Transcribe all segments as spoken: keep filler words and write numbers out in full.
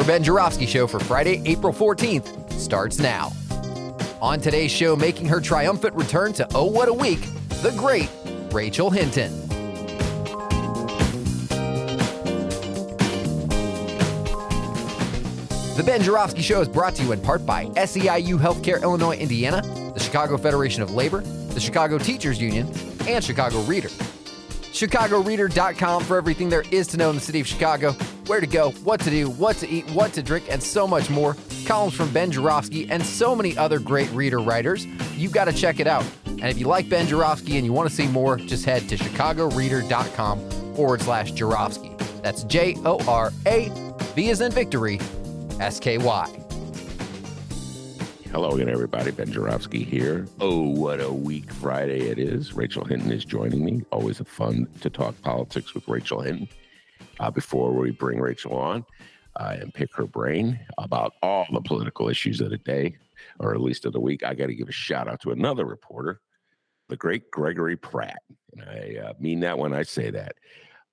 Your Ben Joravsky Show for Friday, April fourteenth starts now. On today's show, making her triumphant return to Oh What a Week, the great Rachel Hinton. The Ben Joravsky Show is brought to you in part by S E I U Healthcare, Illinois, Indiana, the Chicago Federation of Labor, the Chicago Teachers Union, and Chicago Reader. Chicago Reader dot com for everything there is to know in the city of Chicago, where to go, what to do, what to eat, what to drink, and so much more. Columns from Ben Joravsky and so many other great Reader writers. You've got to check it out. And if you like Ben Joravsky and you want to see more, just head to Chicago Reader dot com forward slash Joravsky. That's J O R A, V as in victory, S K Y. Hello again, everybody. Ben Joravsky here. Oh, what a week Friday it is. Rachel Hinton is joining me. Always a fun to talk politics with Rachel Hinton. Uh, before we bring Rachel on uh, and pick her brain about all the political issues of the day, or at least of the week, I got to give a shout out to another reporter, the great Gregory Pratt. And I uh, mean that when I say that.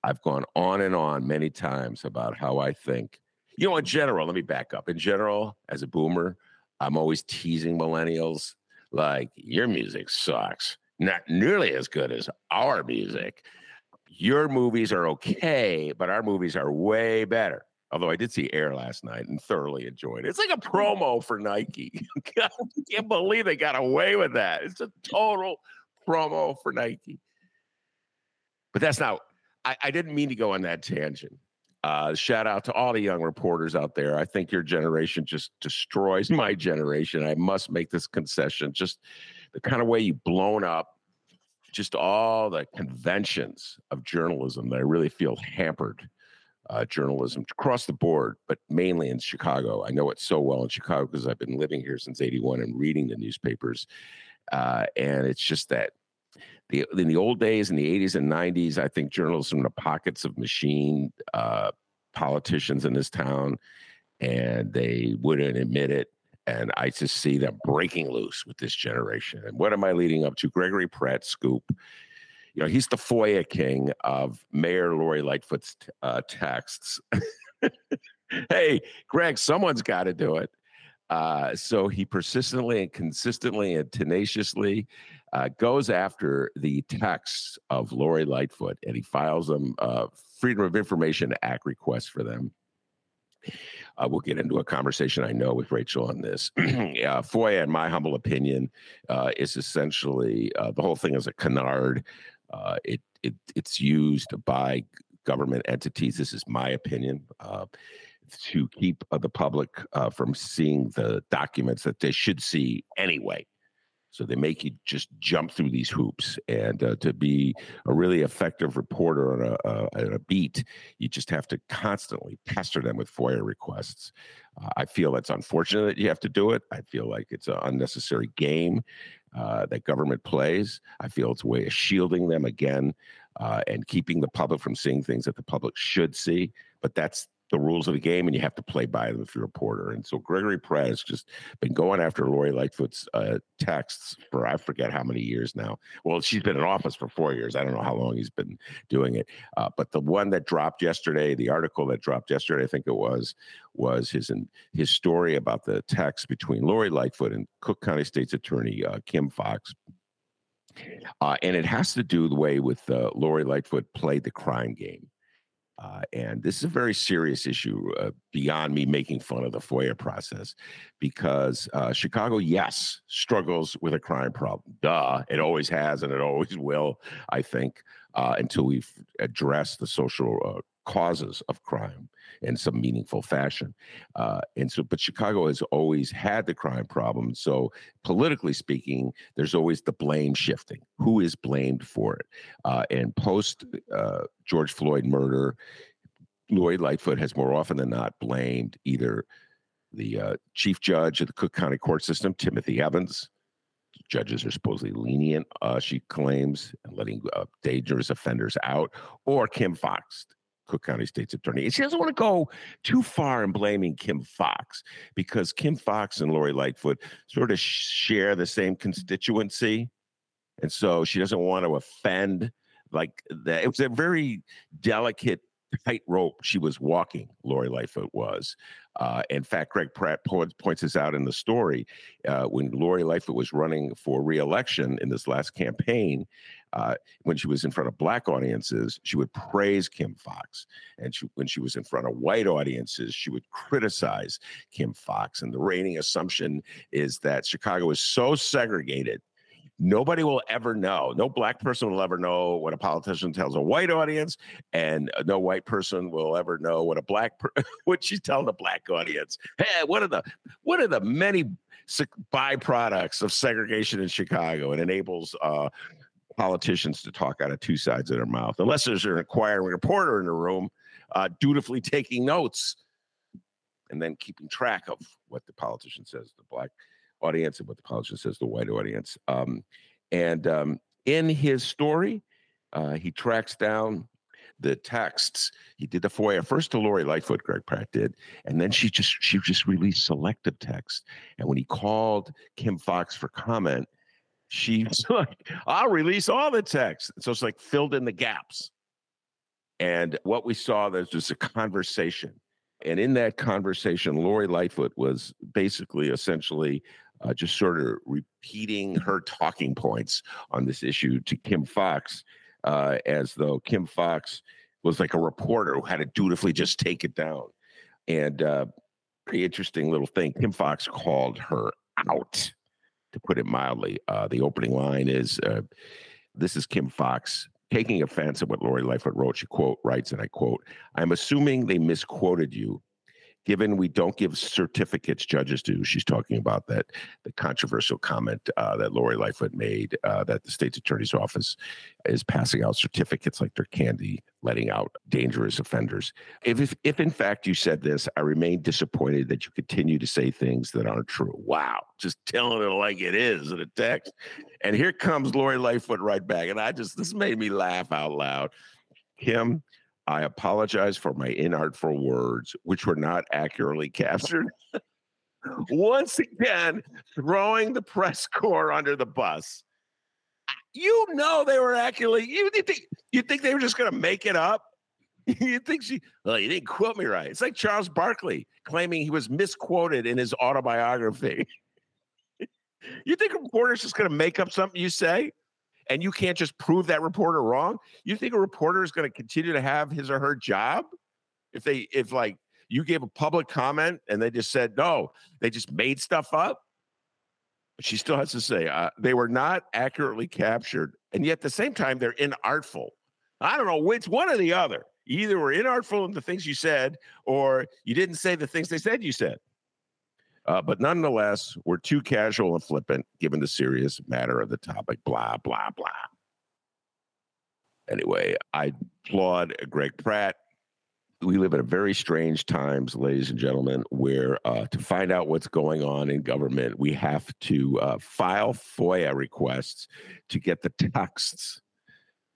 I've gone on and on many times about how I think, you know, in general, let me back up. In general, as a boomer, I'm always teasing millennials, like, your music sucks. Not nearly as good as our music. Your movies are okay, but our movies are way better. Although I did see Air last night and thoroughly enjoyed it. It's like a promo for Nike. I can't believe they got away with that. It's a total promo for Nike. But that's not, I, I didn't mean to go on that tangent. Uh, shout out to all the young reporters out there. I think your generation just destroys my generation. I must make this concession. Just the kind of way you've blown up, just all the conventions of journalism that I really feel hampered uh, journalism across the board, but mainly in Chicago. I know it so well in Chicago because I've been living here since eighty-one and reading the newspapers. Uh, and it's just that the, in the old days, in the eighties and nineties, I think journalism in the pockets of machine uh, politicians in this town, and they wouldn't admit it. And I just see them breaking loose with this generation. And what am I leading up to? Gregory Pratt scoop. You know, he's the F O I A king of Mayor Lori Lightfoot's uh, texts. Hey, Greg, someone's got to do it. Uh, so he persistently and consistently and tenaciously uh, goes after the texts of Lori Lightfoot, and he files them uh, Freedom of Information Act requests for them. Uh, we'll get into a conversation, I know, with Rachel on this. uh, F O I A, in my humble opinion, uh, is essentially, uh, the whole thing is a canard. Uh, it, it It's used by government entities, this is my opinion, uh, to keep uh, the public uh, from seeing the documents that they should see anyway. So they make you just jump through these hoops. And uh, to be a really effective reporter on a, uh, on a beat, you just have to constantly pester them with F O I A requests. Uh, I feel it's unfortunate that you have to do it. I feel like it's an unnecessary game uh, that government plays. I feel it's a way of shielding them again uh, and keeping the public from seeing things that the public should see. But that's the rules of the game, and you have to play by them if you're a reporter. And so Gregory Pratt has just been going after Lori Lightfoot's uh, texts for I forget how many years now. Well, she's been in office for four years. I don't know how long he's been doing it. Uh, but the one that dropped yesterday, the article that dropped yesterday, I think it was, was his his story about the text between Lori Lightfoot and Cook County State's Attorney uh, Kim Foxx. Uh, and it has to do the way with uh, Lori Lightfoot played the crime game. Uh, and this is a very serious issue uh, beyond me making fun of the F O I A process, because uh, Chicago, yes, struggles with a crime problem. Duh. It always has and it always will, I think, uh, until we've addressed the social uh, causes of crime in some meaningful fashion. Uh, and so, but Chicago has always had the crime problem. So politically speaking, there's always the blame shifting. Who is blamed for it? Uh, and post uh, George Floyd murder, Lori Lightfoot has more often than not blamed either the uh, chief judge of the Cook County court system, Timothy Evans. Judges are supposedly lenient, uh, she claims, and letting uh, dangerous offenders out, or Kim Foxx, Cook County State's Attorney. And she doesn't want to go too far in blaming Kim Foxx, because Kim Foxx and Lori Lightfoot sort of share the same constituency. And so she doesn't want to offend like that. It was a very delicate tightrope she was walking, Lori Lightfoot was. Uh, in fact, Greg Pratt po- points this out in the story. Uh, when Lori Lightfoot was running for re-election in this last campaign, uh, when she was in front of black audiences, she would praise Kim Foxx. And she, when she was in front of white audiences, she would criticize Kim Foxx. And the reigning assumption is that Chicago is so segregated, nobody will ever know. No black person will ever know what a politician tells a white audience, and no white person will ever know what a black per- what she's telling a black audience. Hey, what are the what are the many byproducts of segregation in Chicago? It enables uh, politicians to talk out of two sides of their mouth, unless there's an inquiring reporter in the room uh, dutifully taking notes and then keeping track of what the politician says to the black audience and what the politician says, the white audience. Um, and um, in his story, uh, he tracks down the texts. He did the FOIA first to Lori Lightfoot, Greg Pratt did, and then she just she just released selective text. And when he called Kim Foxx for comment, she was like, "I'll release all the text." So it's like filled in the gaps. And what we saw, there's just a conversation. And in that conversation, Lori Lightfoot was basically essentially uh, just sort of repeating her talking points on this issue to Kim Foxx, uh, as though Kim Foxx was like a reporter who had to dutifully just take it down. And uh, pretty interesting little thing. Kim Foxx called her out, to put it mildly. Uh, the opening line is, uh, this is Kim Foxx taking offense at what Lori Lightfoot wrote. She quote writes, and I quote, "I'm assuming they misquoted you, given we don't give certificates judges do." She's talking about that, the controversial comment uh, that Lori Lightfoot made, uh, that the state's attorney's office is passing out certificates like they're candy, letting out dangerous offenders. If, if, if in fact you said this, I remain disappointed that you continue to say things that aren't true." Wow. Just telling it like it is in a text. And here comes Lori Lightfoot right back. And I just, this made me laugh out loud. "Kim, I apologize for my inartful words, which were not accurately captured." Once again, throwing the press corps under the bus. You know they were accurately. You, you, think, you think they were just going to make it up? You think she, well, you didn't quote me right. It's like Charles Barkley claiming he was misquoted in his autobiography. You think a reporter's just going to make up something you say? And you can't just prove that reporter wrong? You think a reporter is going to continue to have his or her job if they, if like you gave a public comment and they just said, no, they just made stuff up? But she still has to say, uh, they were not accurately captured. And yet at the same time, they're inartful. I don't know which one or the other. You either were inartful in the things you said, or you didn't say the things they said you said. Uh, but nonetheless, we're too casual and flippant given the serious matter of the topic, blah, blah, blah. Anyway, I applaud Greg Pratt. We live in a very strange times, ladies and gentlemen, where uh, to find out what's going on in government, we have to uh, file FOIA requests to get the texts.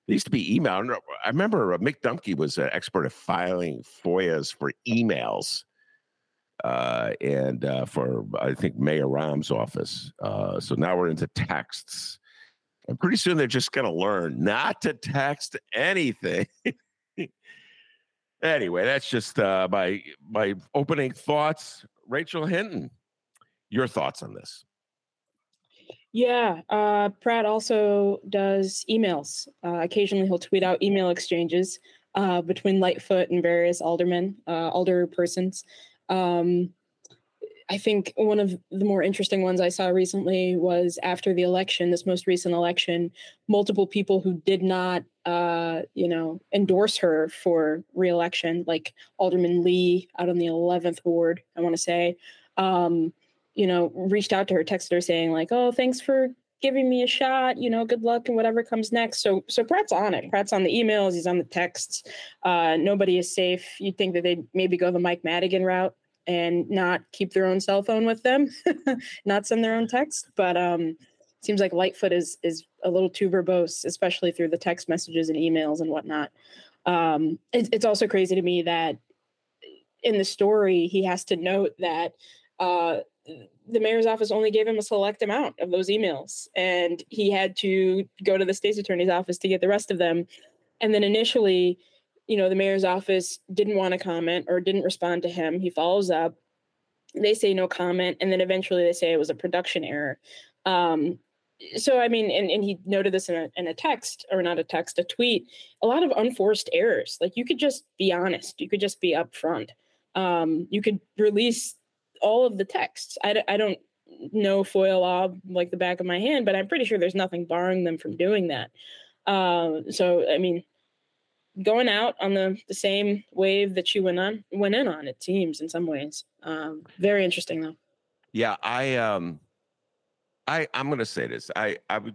They used to be emailed. I remember Mick Dumke was an expert at filing FOIAs for emails. Uh, and uh, for, I think, Mayor Rahm's office. Uh, so now we're into texts. And pretty soon they're just going to learn not to text anything. Anyway, that's just uh, my, my opening thoughts. Rachel Hinton, your thoughts on this? Yeah, uh, Pratt also does emails. Uh, occasionally he'll tweet out email exchanges uh, between Lightfoot and various aldermen, uh, alder persons. Um, I think one of the more interesting ones I saw recently was after the election, this most recent election, multiple people who did not, uh, you know, endorse her for reelection, like Alderman Lee out in the eleventh ward, I want to say, um, you know, reached out to her, texted her saying like, oh, thanks for giving me a shot, you know, good luck and whatever comes next. So, so Pratt's on it. Pratt's on the emails. He's on the texts. Uh, nobody is safe. You'd think that they'd maybe go the Mike Madigan route and not keep their own cell phone with them, not send their own text. But um, it seems like Lightfoot is is a little too verbose, especially through the text messages and emails and whatnot. Um, it, it's also crazy to me that in the story, he has to note that uh, the mayor's office only gave him a select amount of those emails, and he had to go to the state's attorney's office to get the rest of them. And then initially, you know, the mayor's office didn't want to comment or didn't respond to him. He follows up. They say no comment. And then eventually they say it was a production error. Um, so, I mean, and, and he noted this in a, in a text or not a text, a tweet, a lot of unforced errors. Like you could just be honest. You could just be upfront. Um, you could release all of the texts. I, d- I don't know FOIA law like the back of my hand, but I'm pretty sure there's nothing barring them from doing that. Uh, so, I mean, going out on the, the same wave that you went on, went in on, it seems in some ways. Um, very interesting though. Yeah, I, um, I, I'm going to say this. I, I was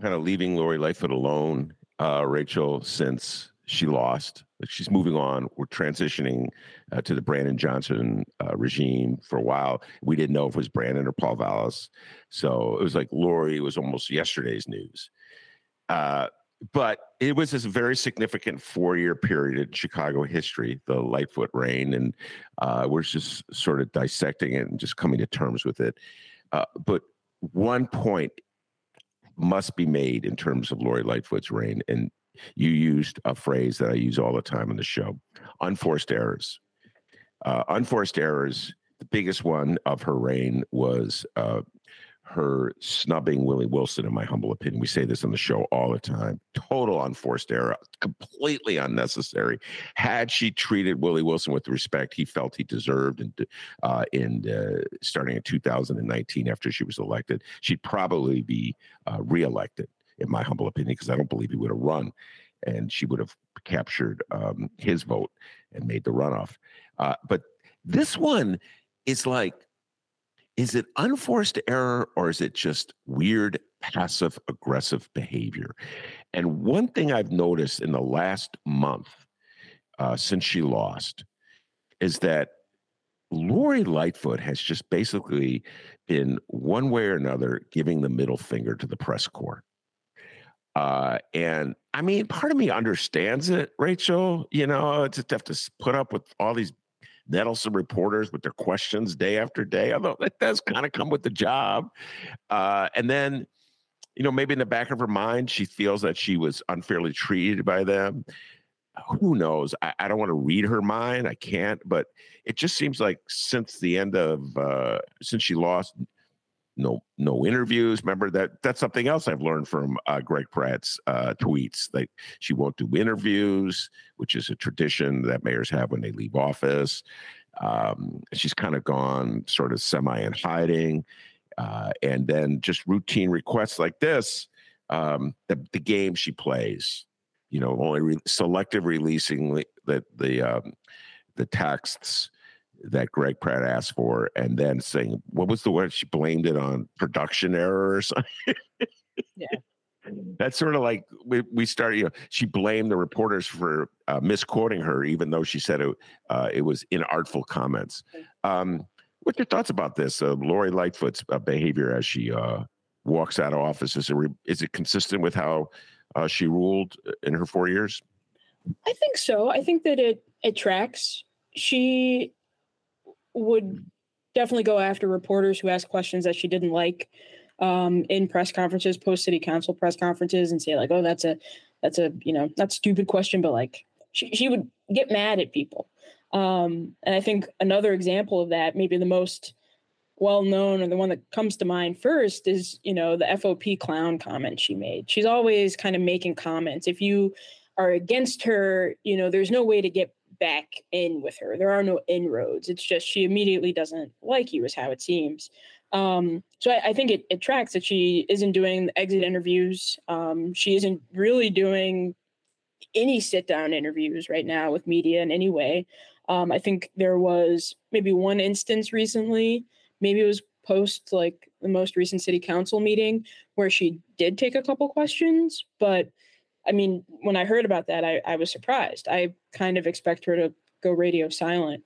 kind of leaving Lori Lightfoot alone, uh, Rachel, since she lost. She's moving on. We're transitioning uh, to the Brandon Johnson uh, regime for a while. We didn't know if it was Brandon or Paul Vallas. So it was like Lori was almost yesterday's news. Uh, But it was this very significant four-year period in Chicago history, the Lightfoot reign, and uh, we're just sort of dissecting it and just coming to terms with it. Uh, but one point must be made in terms of Lori Lightfoot's reign, and you used a phrase that I use all the time on the show, unforced errors. Uh, unforced errors, the biggest one of her reign was uh, her snubbing Willie Wilson, in my humble opinion. We say this on the show all the time. Total unforced error, completely unnecessary. Had she treated Willie Wilson with the respect he felt he deserved in, uh, in uh, starting in two thousand nineteen after she was elected, she'd probably be uh, reelected, in my humble opinion, because I don't believe he would have run, and she would have captured um, his vote and made the runoff. Uh, but this one is like, is it unforced error or is it just weird passive aggressive behavior? And one thing I've noticed in the last month uh, since she lost is that Lori Lightfoot has just basically been one way or another giving the middle finger to the press corps. Uh, and I mean, part of me understands it, Rachel. You know, it's tough to put up with all these nettlesome reporters with their questions day after day, although that does kind of come with the job. Uh, and then, you know, maybe in the back of her mind, she feels that she was unfairly treated by them. Who knows? I, I don't want to read her mind. I can't, but it just seems like since the end of, uh, since she lost, no, no interviews. Remember that that's something else I've learned from uh, Greg Pratt's uh, tweets. Like she won't do interviews, which is a tradition that mayors have when they leave office. Um, she's kind of gone sort of semi in hiding. Uh, and then just routine requests like this, um, the, the game she plays, you know, only re- selective releasing the, the, the, um, the texts that Greg Pratt asked for, and then saying, what was the word? She blamed it on production error or something. Yeah. That's sort of like we, we started, you know, she blamed the reporters for uh, misquoting her, even though she said it, uh, it was inartful comments. Um, what's your thoughts about this? Uh, Lori Lightfoot's uh, behavior as she uh, walks out of office, is it, re- is it consistent with how uh, she ruled in her four years? I think so. I think that it, it tracks. She would definitely go after reporters who asked questions that she didn't like um, in press conferences, post city council press conferences, and say like, "Oh, that's a, that's a, you know, not stupid question," but like she she would get mad at people. Um, and I think another example of that, maybe the most well known or the one that comes to mind first, is you know the F O P clown comment she made. She's always kind of making comments. If you are against her, you know, there's no way to get back in with her. There are no inroads. It's just she immediately doesn't like you, is how it seems. Um, so I, I think it, it tracks that she isn't doing exit interviews. Um, she isn't really doing any sit-down interviews right now with media in any way. Um, I think there was maybe one instance recently, maybe it was post like the most recent city council meeting, where she did take a couple questions. But I mean, when I heard about that, I, I was surprised. I kind of expect her to go radio silent.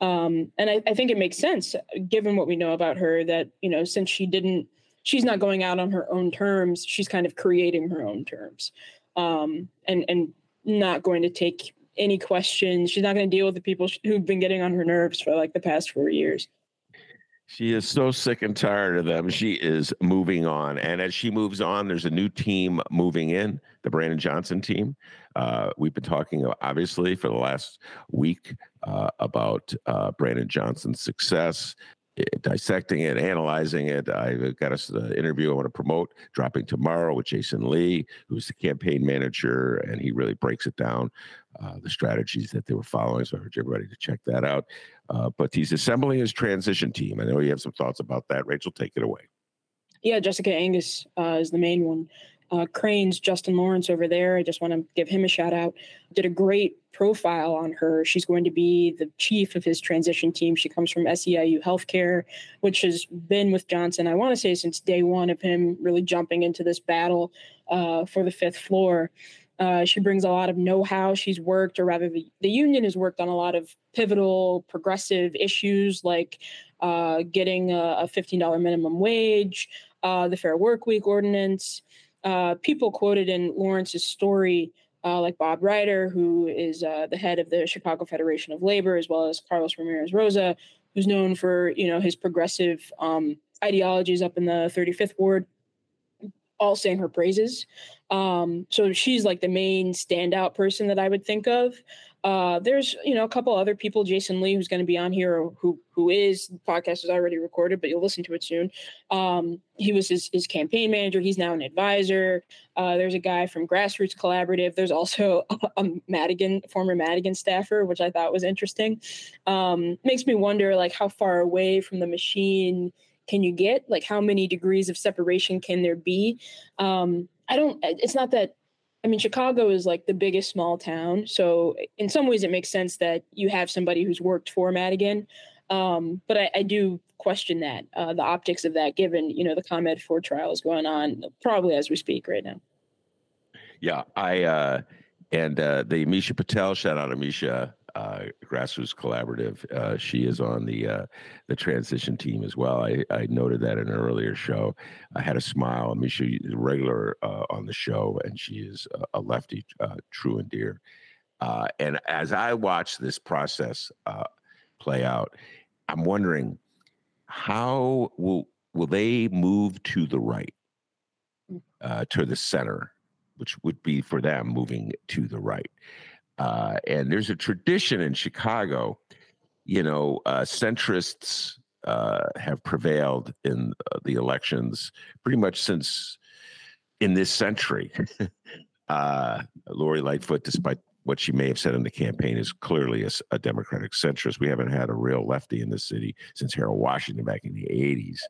Um, and I, I think it makes sense, given what we know about her, that, you know, since she didn't, she's not going out on her own terms, she's kind of creating her own terms, um, and, and not going to take any questions. She's not going to deal with the people who've been getting on her nerves for like the past four years. She is so sick and tired of them. She is moving on. And as she moves on, there's a new team moving in, the Brandon Johnson team. Uh, we've been talking, obviously, for the last week uh, about uh, Brandon Johnson's success, it, dissecting it, analyzing it. I've got us an interview I want to promote, dropping tomorrow, with Jason Lee, who's the campaign manager, and he really breaks it down, uh, the strategies that they were following. So I urge everybody to check that out. Uh, but he's assembling his transition team. I know you have some thoughts about that. Rachel, take it away. Yeah, Jessica Angus uh, is the main one. Uh, Crane's Justin Lawrence over there, I just want to give him a shout out, did a great profile on her. She's going to be the chief of his transition team. She comes from S E I U Healthcare, which has been with Johnson, I want to say, since day one of him really jumping into this battle uh, for the fifth floor. Uh, she brings a lot of know-how. She's worked, or rather the, the union has worked on a lot of pivotal progressive issues like uh, getting a, a fifteen dollars minimum wage, uh, the Fair Work Week ordinance. Uh, people quoted in Lawrence's story, uh, like Bob Ryder, who is uh, the head of the Chicago Federation of Labor, as well as Carlos Ramirez Rosa, who's known for, you know, his progressive um, ideologies up in the thirty-fifth Ward, all sang her praises. Um, so she's like the main standout person that I would think of. Uh, there's, you know, a couple other people, Jason Lee, who's going to be on here, who who is, the podcast is already recorded, but you'll listen to it soon. Um, he was his, his campaign manager. He's now an advisor. Uh, there's a guy from Grassroots Collaborative. There's also a, a Madigan, former Madigan staffer, which I thought was interesting. Um, makes me wonder, like, how far away from the machine can you get? Like, how many degrees of separation can there be? Um, I don't, it's not that, I mean, Chicago is like the biggest small town. So in some ways it makes sense that you have somebody who's worked for Madigan. Um, but I, I do question that, uh, the optics of that, given, you know, the ComEd four trials going on probably as we speak right now. Yeah. I, uh, and, uh, the Amisha Patel, shout out Amisha, uh, Grassroots Collaborative. Uh, she is on the, uh, the transition team as well. I, I noted that in an earlier show. I had a smile. Amisha is a regular, uh, on the show, and she is a, a lefty, uh, true and dear. Uh, and as I watch this process, uh, play out, I'm wondering how will, will they move to the right, uh, to the center, which would be for them moving to the right. Uh, and there's a tradition in Chicago, you know, uh, centrists uh, have prevailed in uh, the elections pretty much since in this century. uh, Lori Lightfoot, despite what she may have said in the campaign, is clearly a, a Democratic centrist. We haven't had a real lefty in this city since Harold Washington back in the eighties.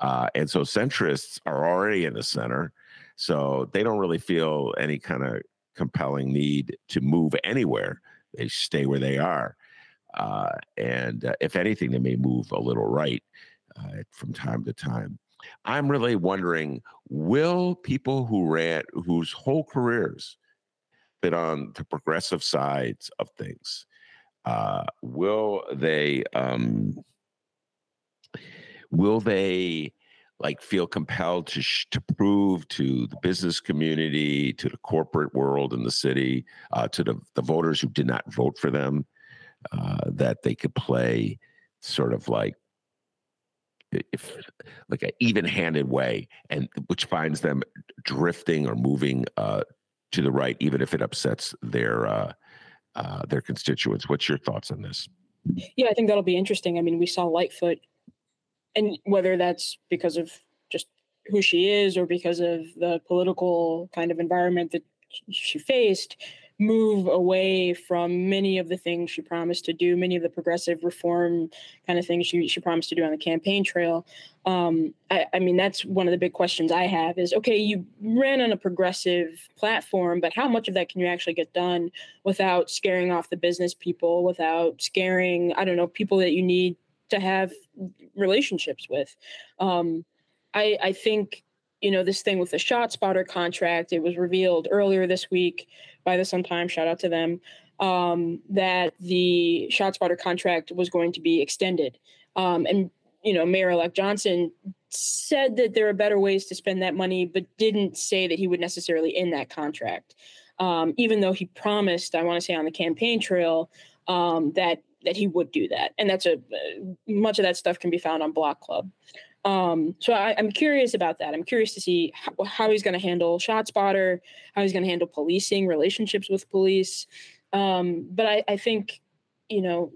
Uh, and so centrists are already in the center, so they don't really feel any kind of compelling need to move anywhere. They stay where they are. Uh, and uh, if anything, they may move a little right uh, from time to time. I'm really wondering, will people who ran, whose whole careers been on the progressive sides of things, uh, will they, um, will they, like feel compelled to sh- to prove to the business community, to the corporate world in the city, uh, to the, the voters who did not vote for them, uh, that they could play sort of like if like an even-handed way, and which finds them drifting or moving uh, to the right, even if it upsets their uh, uh, their constituents. What's your thoughts on this? Yeah, I think that'll be interesting. I mean, we saw Lightfoot. And whether that's because of just who she is or because of the political kind of environment that she faced, move away from many of the things she promised to do, many of the progressive reform kind of things she, she promised to do on the campaign trail. Um, I, I mean, that's one of the big questions I have is, okay, you ran on a progressive platform, but how much of that can you actually get done without scaring off the business people, without scaring, I don't know, people that you need to have relationships with? Um, I, I think, you know, this thing with the ShotSpotter contract, it was revealed earlier this week by the Sun-Times, shout out to them, um, that the ShotSpotter contract was going to be extended. Um, and, you know, Mayor-elect Johnson said that there are better ways to spend that money, but didn't say that he would necessarily end that contract. Um, even though he promised, I want to say on the campaign trail, um, that, that he would do that. And that's a, much of that stuff can be found on Block Club. Um, so I, I'm curious about that. I'm curious to see how, how he's going to handle ShotSpotter, how he's going to handle policing, relationships with police. Um, but I, I think, you know,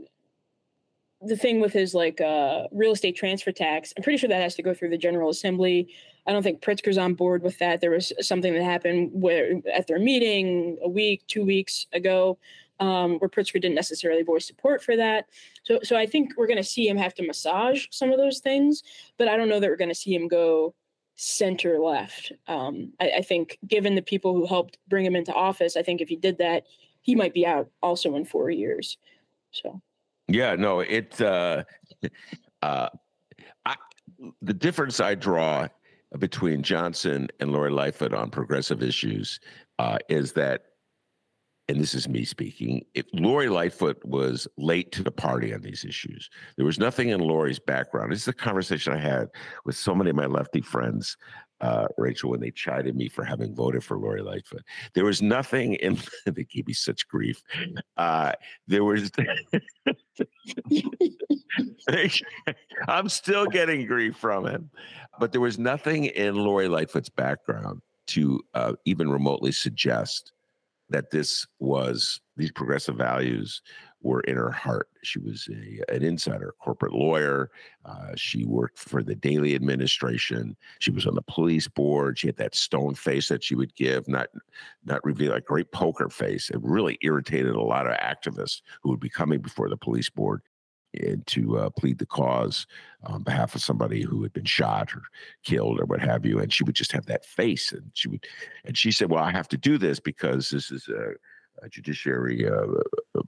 the thing with his like uh, real estate transfer tax, I'm pretty sure that has to go through the General Assembly. I don't think Pritzker's on board with that. There was something that happened where at their meeting a week, two weeks ago, Um, where Pritzker didn't necessarily voice support for that. So so I think we're going to see him have to massage some of those things, but I don't know that we're going to see him go center left. Um, I, I think given the people who helped bring him into office, I think if he did that, he might be out also in four years. So. Yeah, no, it, uh, uh, I, the difference I draw between Johnson and Lori Lightfoot on progressive issues uh, is that, and this is me speaking, it, Lori Lightfoot was late to the party on these issues. There was nothing in Lori's background. This is the conversation I had with so many of my lefty friends, uh, Rachel, when they chided me for having voted for Lori Lightfoot. There was nothing in, they gave me such grief. Uh, there was, I'm still getting grief from him, but there was nothing in Lori Lightfoot's background to uh, even remotely suggest that this was, these progressive values were in her heart. She was a, an insider, corporate lawyer. Uh, she worked for the Daley administration. She was on the police board. She had that stone face that she would give, not not reveal, a great poker face. It really irritated a lot of activists who would be coming before the police board and to uh, plead the cause on behalf of somebody who had been shot or killed or what have you. And she would just have that face. And she would, and she said, well, I have to do this because this is a, a judiciary uh,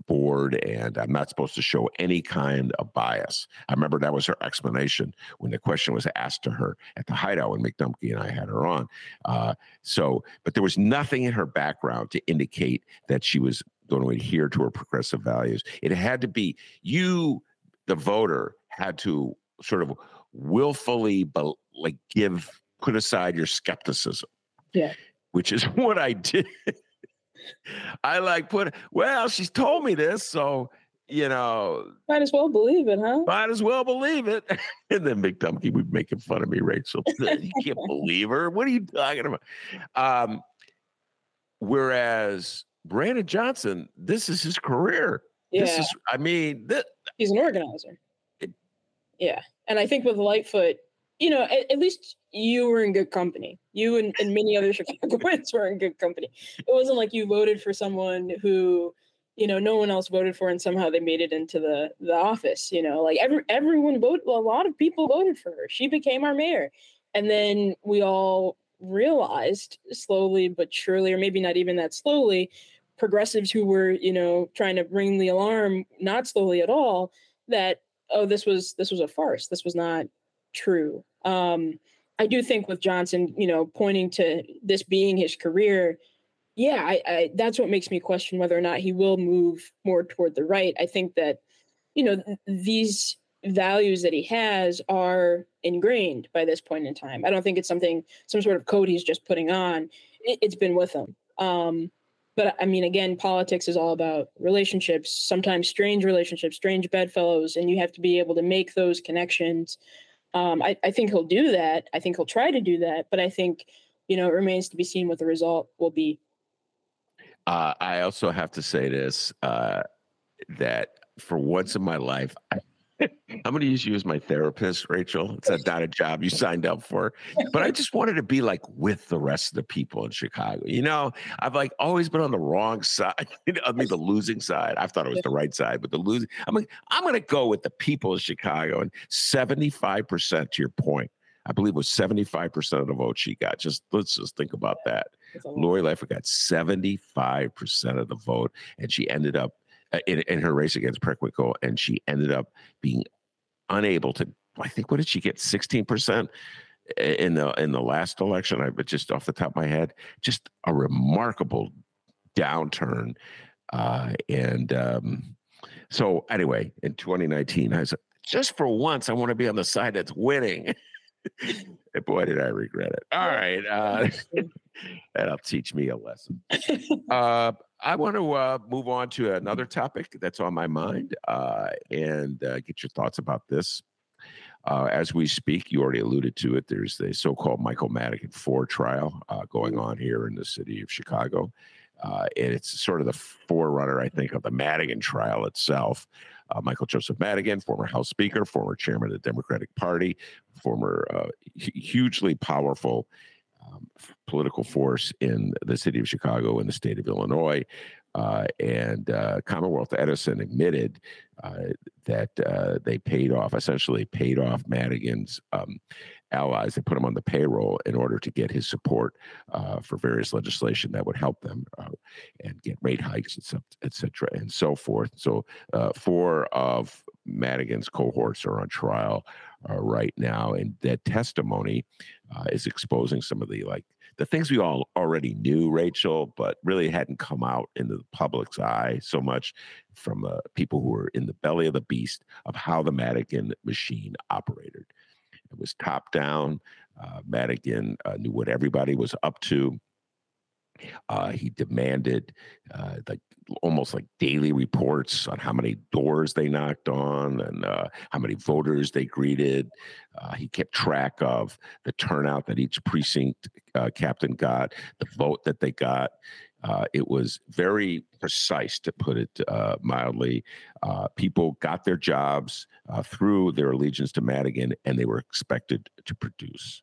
board and I'm not supposed to show any kind of bias. I remember that was her explanation when the question was asked to her at the Hideout when Mick Dumke and I had her on. Uh, so, but there was nothing in her background to indicate that she was going to adhere to her progressive values. It had to be, you... the voter had to sort of willfully, be, like, give, put aside your skepticism, yeah, which is what I did. I like put, well, she's told me this, so, you know. Might as well believe it, huh? Might as well believe it. And then Mick Dumke would be making fun of me, Rachel. You can't believe her. What are you talking about? Um, whereas Brandon Johnson, this is his career. Yeah. This is, I mean, this, he's an organizer. It, yeah. And I think with Lightfoot, you know, at, at least you were in good company. You and, and many other Chicagoans were in good company. It wasn't like you voted for someone who, you know, no one else voted for and somehow they made it into the, the office. You know, like every, everyone voted, well, a lot of people voted for her. She became our mayor. And then we all realized slowly but surely, or maybe not even that slowly, progressives who were, you know, trying to ring the alarm, not slowly at all, that, oh, this was, this was a farce. This was not true. Um, I do think with Johnson, you know, pointing to this being his career. Yeah. I, I, that's what makes me question whether or not he will move more toward the right. I think that, you know, th- these values that he has are ingrained by this point in time. I don't think it's something, some sort of code he's just putting on. It, it's been with him. Um, But I mean, again, politics is all about relationships, sometimes strange relationships, strange bedfellows, and you have to be able to make those connections. Um, I, I think he'll do that. I think he'll try to do that. But I think, you know, it remains to be seen what the result will be. Uh, I also have to say this, uh, that for once in my life, I, I'm going to use you as my therapist, Rachel. It's that not a job you signed up for. But I just wanted to be like with the rest of the people in Chicago. You know, I've like always been on the wrong side. I mean, the losing side. I thought it was the right side, but the losing. I'm like, I'm going to go with the people of Chicago. And seventy-five percent, to your point, I believe it was seventy-five percent of the vote she got. Just let's just think about that. Lori Lightfoot got seventy-five percent of the vote, and she ended up In, in her race against Preckwinkle, and she ended up being unable to, I think, what did she get? sixteen percent in the in the last election. I but just off the top of my head, just a remarkable downturn. Uh, and um, so anyway, in twenty nineteen, I said, just for once, I want to be on the side that's winning. And boy, did I regret it. All right. Uh, that'll teach me a lesson. Uh, I want to uh, move on to another topic that's on my mind uh, and uh, get your thoughts about this. Uh, as we speak, you already alluded to it. There's the so-called Michael Madigan four trial uh, going on here in the city of Chicago. Uh, and it's sort of the forerunner, I think, of the Madigan trial itself. Uh, Michael Joseph Madigan, former House Speaker, former chairman of the Democratic Party, former uh, hugely powerful Um, political force in the city of Chicago and the state of Illinois. Uh, and uh, Commonwealth Edison admitted uh, that uh, they paid off, essentially paid off Madigan's um, allies. They put him on the payroll in order to get his support uh, for various legislation that would help them uh, and get rate hikes, and stuff, et cetera, and so forth. So uh, four of Madigan's cohorts are on trial uh, right now. And that testimony uh, is exposing some of the like the things we all already knew, Rachel, but really hadn't come out into the public's eye so much from uh, people who were in the belly of the beast of how the Madigan machine operated. It was top down. Uh, Madigan uh, knew what everybody was up to. Uh, he demanded uh, like almost like daily reports on how many doors they knocked on and uh, how many voters they greeted. Uh, he kept track of the turnout that each precinct uh, captain got, the vote that they got. Uh, it was very precise, to put it uh, mildly. Uh, people got their jobs uh, through their allegiance to Madigan, and they were expected to produce.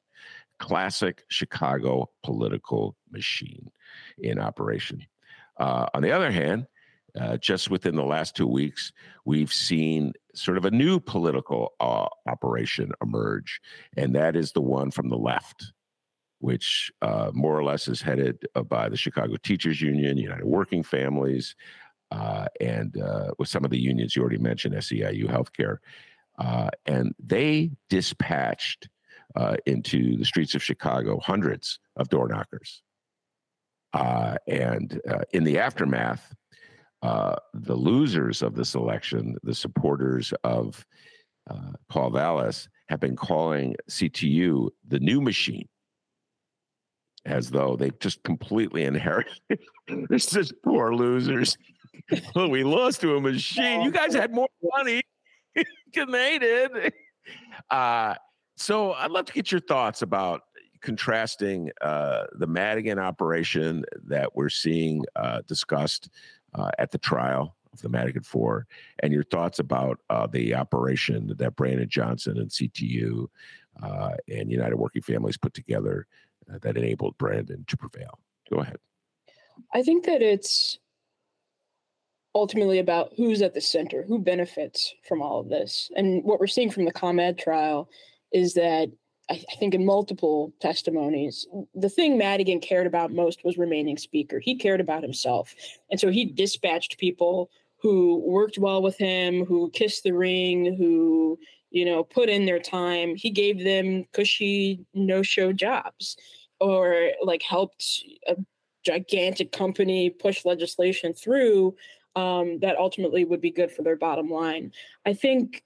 Classic Chicago political machine in operation. Uh, on the other hand, uh, just within the last two weeks, we've seen sort of a new political uh, operation emerge, and that is the one from the left, which uh, more or less is headed uh, by the Chicago Teachers Union, United Working Families, uh, and uh, with some of the unions you already mentioned, S E I U Healthcare. Uh, and they dispatched Uh, into the streets of Chicago, hundreds of door knockers. Uh, and uh, in the aftermath, uh, the losers of this election, the supporters of uh, Paul Vallas, have been calling C T U the new machine, as though they've just completely inherited. This is poor losers. Well, we lost to a machine. You guys had more money than they did. Uh, So I'd love to get your thoughts about contrasting uh, the Madigan operation that we're seeing uh, discussed uh, at the trial of the Madigan Four, and your thoughts about uh, the operation that Brandon Johnson and C T U uh, and United Working Families put together uh, that enabled Brandon to prevail. Go ahead. I think that it's ultimately about who's at the center, who benefits from all of this. And what we're seeing from the ComEd trial is that I think in multiple testimonies, the thing Madigan cared about most was remaining speaker. He cared about himself. And so he dispatched people who worked well with him, who kissed the ring, who, you know, put in their time. He gave them cushy no-show jobs, or like helped a gigantic company push legislation through um, that ultimately would be good for their bottom line. I think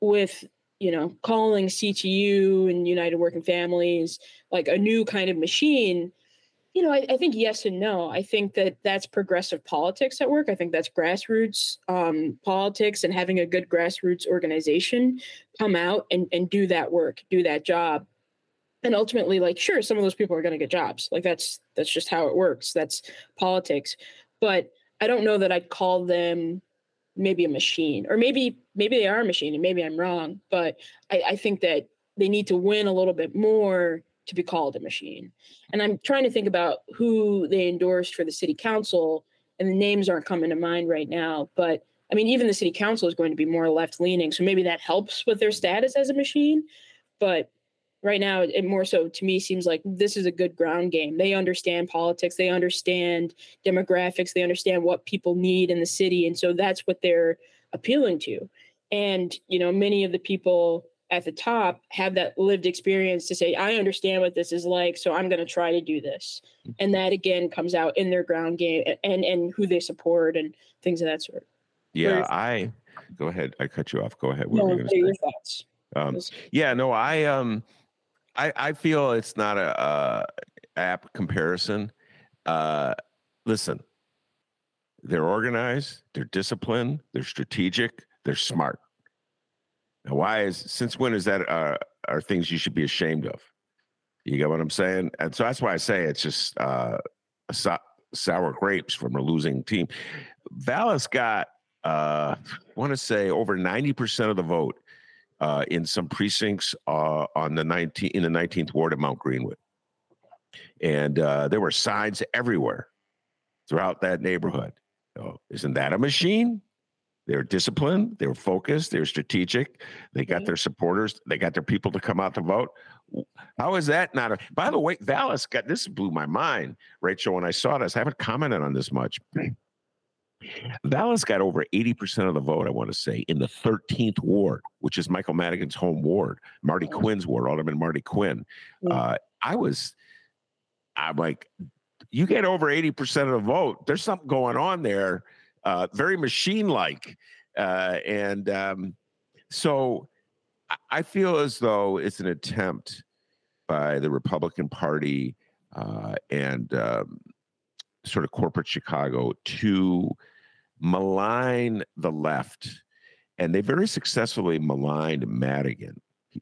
with you know, calling C T U and United Working Families like a new kind of machine, you know, I, I think yes and no. I think that that's progressive politics at work. I think that's grassroots um, politics and having a good grassroots organization come out and, and do that work, do that job. And ultimately, like, sure, some of those people are going to get jobs. Like that's that's just how it works. That's politics. But I don't know that I'd call them maybe a machine, or maybe maybe they are a machine, and maybe I'm wrong, but I, I think that they need to win a little bit more to be called a machine. And I'm trying to think about who they endorsed for the city council, and the names aren't coming to mind right now. But I mean, even the city council is going to be more left-leaning, so maybe that helps with their status as a machine. But right now, it more so to me seems like this is a good ground game. They understand politics, they understand demographics, they understand what people need in the city, and so that's what they're appealing to. And you know, many of the people at the top have that lived experience to say, I understand what this is like, so I'm going to try to do this. And that again comes out in their ground game and and who they support and things of that sort. Yeah, Whereas, I go ahead. I cut you off. Go ahead. What no, you your thoughts. Um, yeah, no, I um, I I feel it's not a uh, apt comparison. Uh, listen, they're organized, they're disciplined, they're strategic, they're smart. Now, why is since when is that uh, are things you should be ashamed of? You get what I'm saying? And so that's why I say it's just uh, so- sour grapes from a losing team. Vallas got. Uh, I want to say over ninety percent of the vote uh, in some precincts uh, on the nineteen in the nineteenth ward of Mount Greenwood, and uh, there were signs everywhere throughout that neighborhood. So, isn't that a machine? They're disciplined, they're focused, they're strategic. They got their supporters, they got their people to come out to vote. How is that not a? By the way, Vallas got this blew my mind, Rachel. When I saw this, I haven't commented on this much. Vallas got over eighty percent of the vote, I want to say, in the thirteenth ward, which is Michael Madigan's home ward, Marty oh. Quinn's ward, Alderman Marty Quinn. Yeah. Uh, I was, I'm like, you get over eighty percent of the vote. There's something going on there, uh, very machine-like. Uh, and um, so I feel as though it's an attempt by the Republican Party uh, and um, sort of corporate Chicago to malign the left, and they very successfully maligned Madigan.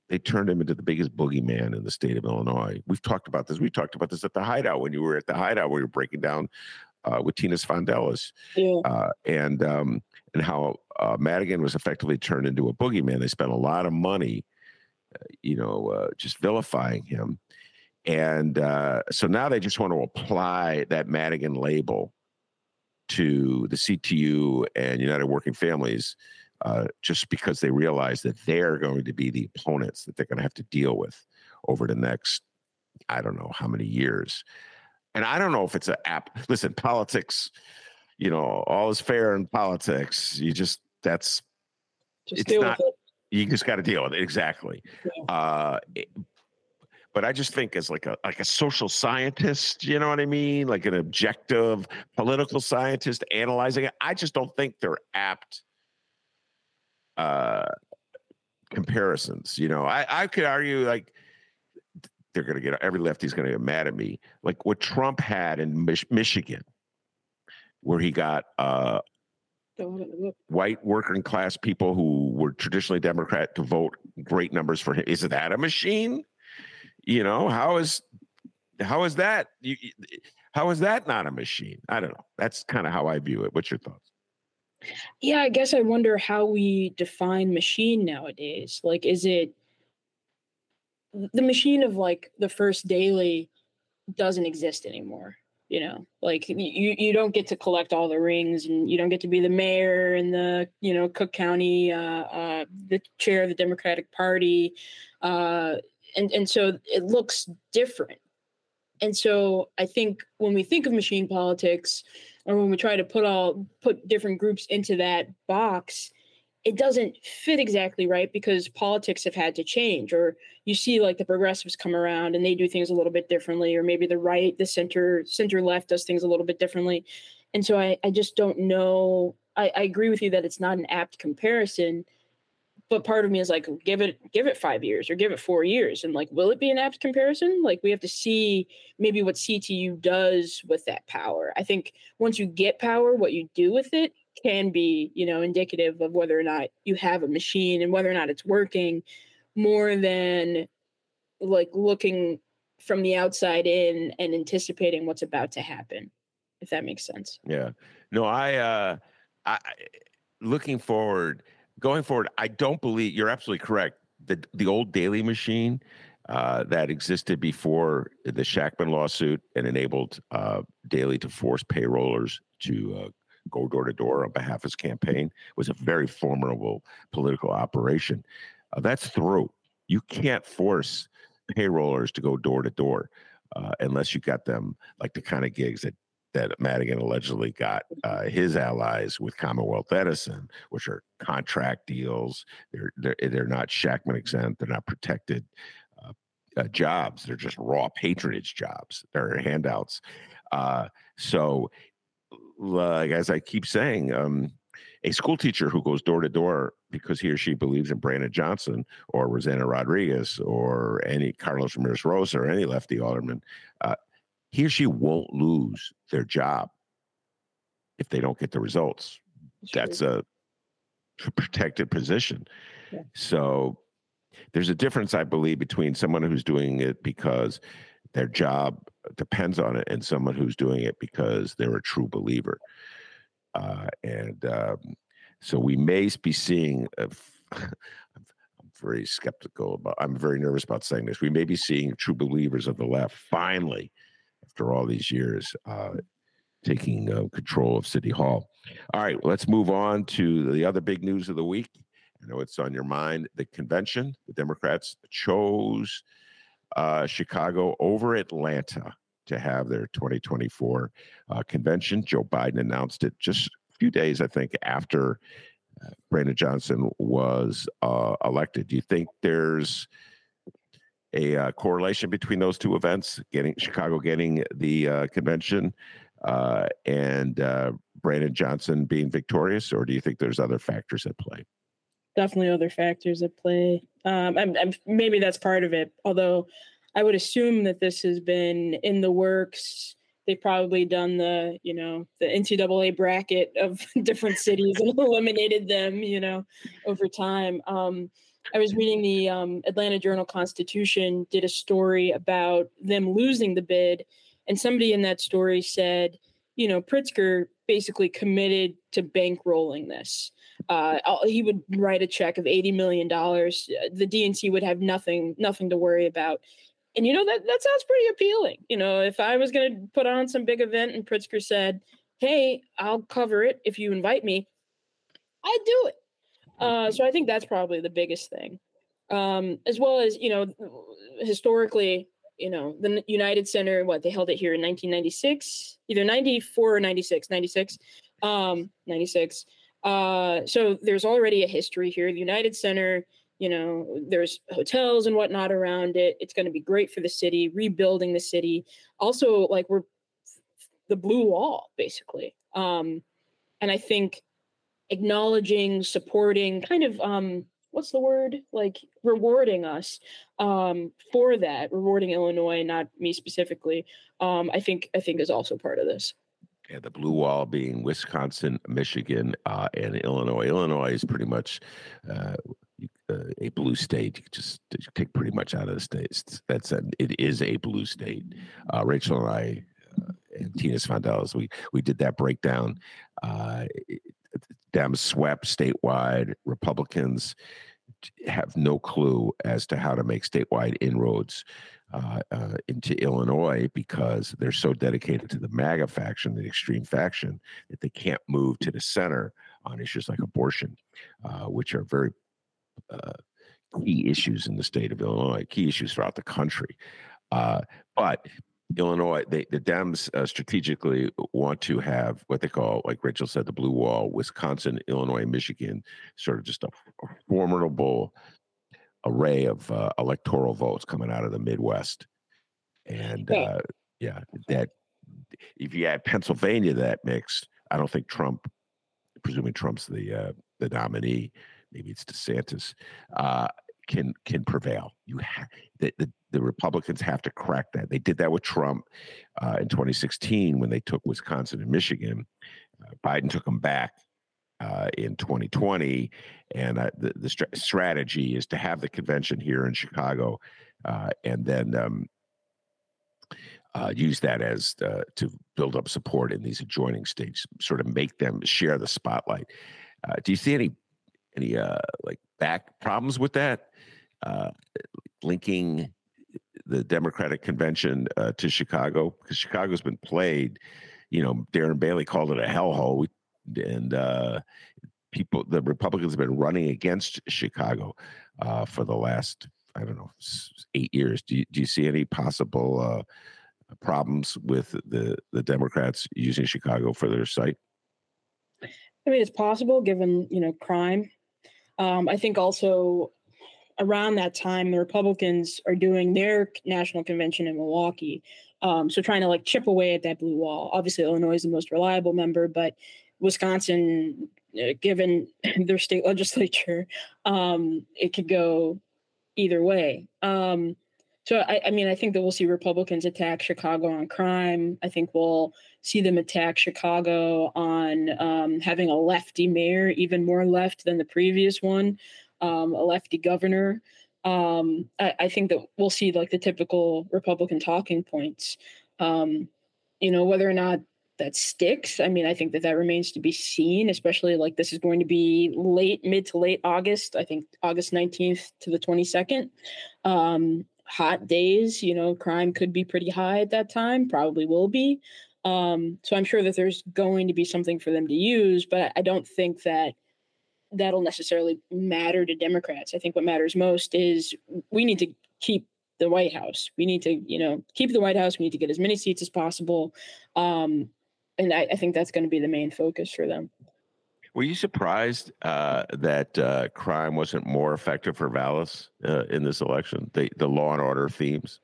They turned him into the biggest boogeyman in the state of Illinois. We've talked about this. We talked about this at the Hideout when you were at the Hideout, where you were breaking down uh, with Tina Sfondeles, yeah. uh, and um, and how uh, Madigan was effectively turned into a boogeyman. They spent a lot of money, uh, you know, uh, just vilifying him, and uh, so now they just want to apply that Madigan label to the C T U and United Working Families, uh, just because they realize that they're going to be the opponents that they're going to have to deal with over the next, I don't know how many years. And I don't know if it's an app. Listen, politics, you know, all is fair in politics. You just, that's, just it's not, it. You just got to deal with it. Exactly. Yeah. Uh, it, But I just think as like a like a social scientist, you know what I mean? Like an objective political scientist analyzing it. I just don't think they're apt uh, comparisons. You know, I, I could argue like they're going to get, every lefty's going to get mad at me. Like what Trump had in Mich- Michigan, where he got uh, white working class people who were traditionally Democrat to vote great numbers for him. Isn't that a machine? You know, how is how is that you, how is that not a machine? I don't know. That's kind of how I view it. What's your thoughts? Yeah, I guess I wonder how we define machine nowadays. Like, is it the machine of like the First Daily doesn't exist anymore? You know, like you, you don't get to collect all the rings, and you don't get to be the mayor and the, you know, Cook County, uh, uh, the chair of the Democratic Party. Uh, And and so it looks different. And so I think when we think of machine politics, or when we try to put all put different groups into that box, it doesn't fit exactly right because politics have had to change. Or you see like the progressives come around and they do things a little bit differently, or maybe the right, the center, center left does things a little bit differently. And so I, I just don't know. I, I agree with you that it's not an apt comparison. But part of me is like, give it, give it five years or give it four years. And like, will it be an apt comparison? Like we have to see maybe what C T U does with that power. I think once you get power, what you do with it can be, you know, indicative of whether or not you have a machine and whether or not it's working, more than like looking from the outside in and anticipating what's about to happen. If that makes sense. Yeah, no, I, uh, I, looking forward, going forward, I don't believe, you're absolutely correct. The the old Daily machine uh, that existed before the Shackman lawsuit and enabled uh, Daily to force payrollers to uh, go door to door on behalf of his campaign was a very formidable political operation. Uh, that's through. You can't force payrollers to go door to door unless you got them like the kind of gigs that that Madigan allegedly got uh, his allies with Commonwealth Edison, which are contract deals. They're they're, they're not Shackman exempt. They're not protected uh, uh, jobs. They're just raw patronage jobs. They're handouts. Uh, so, like as I keep saying, um, a school teacher who goes door to door because he or she believes in Brandon Johnson or Rosanna Rodriguez or any Carlos Ramirez Rosa or any lefty alderman, uh, he or she won't lose their job if they don't get the results. Sure. That's a protected position. Yeah. So there's a difference, I believe, between someone who's doing it because their job depends on it and someone who's doing it because they're a true believer. Uh, and um, so we may be seeing, a f- I'm very skeptical about, I'm very nervous about saying this. We may be seeing true believers of the left finally, after all these years, uh, taking uh, control of City Hall. All right, let's move on to the other big news of the week. I know it's on your mind. The convention, the Democrats chose uh, Chicago over Atlanta to have their twenty twenty-four uh, convention. Joe Biden announced it just a few days, I think, after uh, Brandon Johnson was uh, elected. Do you think there's a uh, correlation between those two events, getting Chicago getting the uh, convention uh, and uh, Brandon Johnson being victorious, or do you think there's other factors at play? Definitely other factors at play. Um, I'm, I'm, maybe that's part of it, although I would assume that this has been in the works. They've probably done the, you know, the N C double A bracket of different cities and eliminated them, you know, over time. Um, I was reading the um, Atlanta Journal-Constitution did a story about them losing the bid. And somebody in that story said, you know, Pritzker basically committed to bankrolling this. Uh, he would write a check of eighty million dollars. The D N C would have nothing, nothing to worry about. And, you know, that, that sounds pretty appealing. You know, if I was going to put on some big event and Pritzker said, hey, I'll cover it if you invite me, I'd do it. Uh, so I think that's probably the biggest thing, um, as well as, you know, historically, you know, the United Center, what, they held it here in nineteen ninety-six, either ninety-four or ninety-six, ninety-six, um, ninety-six. Uh, so there's already a history here. The United Center, you know, there's hotels and whatnot around it. It's going to be great for the city, rebuilding the city. Also, like we're the blue wall, basically. Um, and I think acknowledging, supporting, kind of, um, what's the word? Like rewarding us um, for that, rewarding Illinois, not me specifically, um, I think I think is also part of this. Yeah, the blue wall being Wisconsin, Michigan, uh, and Illinois. Illinois is pretty much uh, a blue state. You just take pretty much out of the state. That's a, it is a blue state. Uh, Rachel and I uh, and Tina Sfondeles, we, we did that breakdown. Uh, it, Dems swept statewide. Republicans have no clue as to how to make statewide inroads uh, uh, into Illinois because they're so dedicated to the MAGA faction, the extreme faction, that they can't move to the center on issues like abortion, uh, which are very uh, key issues in the state of Illinois, key issues throughout the country. Uh, but Illinois, they, the Dems uh, strategically want to have what they call, like Rachel said, the blue wall, Wisconsin, Illinois, Michigan, sort of just a, a formidable array of uh, electoral votes coming out of the Midwest. And uh, yeah, that if you add Pennsylvania to that mix, I don't think Trump, presuming Trump's the uh, the nominee, maybe it's DeSantis, uh, can can prevail. You have the, the The Republicans have to crack that. They did that with Trump uh, in twenty sixteen when they took Wisconsin and Michigan. Uh, Biden took them back uh, in twenty twenty. And uh, the, the st- strategy is to have the convention here in Chicago uh, and then um, uh, use that as uh, to build up support in these adjoining states, sort of make them share the spotlight. Uh, do you see any any uh, like back problems with that, uh, linking the Democratic convention uh, to Chicago? Because Chicago's been played. You know, Darren Bailey called it a hellhole, and uh, people, the Republicans have been running against Chicago uh, for the last, I don't know, eight years. Do you, do you see any possible uh, problems with the, the Democrats using Chicago for their site? I mean, it's possible given, you know, crime. Um, I think also around that time, the Republicans are doing their national convention in Milwaukee. Um, so trying to like chip away at that blue wall. Obviously, Illinois is the most reliable member, but Wisconsin, uh, given their state legislature, um, it could go either way. Um, so, I, I mean, I think that we'll see Republicans attack Chicago on crime. I think we'll see them attack Chicago on um, having a lefty mayor, even more left than the previous one, um, a lefty governor. Um, I, I think that we'll see like the typical Republican talking points, um, you know, whether or not that sticks. I mean, I think that that remains to be seen, especially like this is going to be late, mid to late August. I think August nineteenth to the twenty-second. Um, hot days, you know, crime could be pretty high at that time, probably will be. Um, so I'm sure that there's going to be something for them to use, but I don't think that that'll necessarily matter to Democrats. I think what matters most is we need to keep the White House. We need to, you know, keep the White House. We need to get as many seats as possible. Um, and I, I think that's going to be the main focus for them. Were you surprised uh, that uh, crime wasn't more effective for Vallas uh, in this election? The, the law and order themes.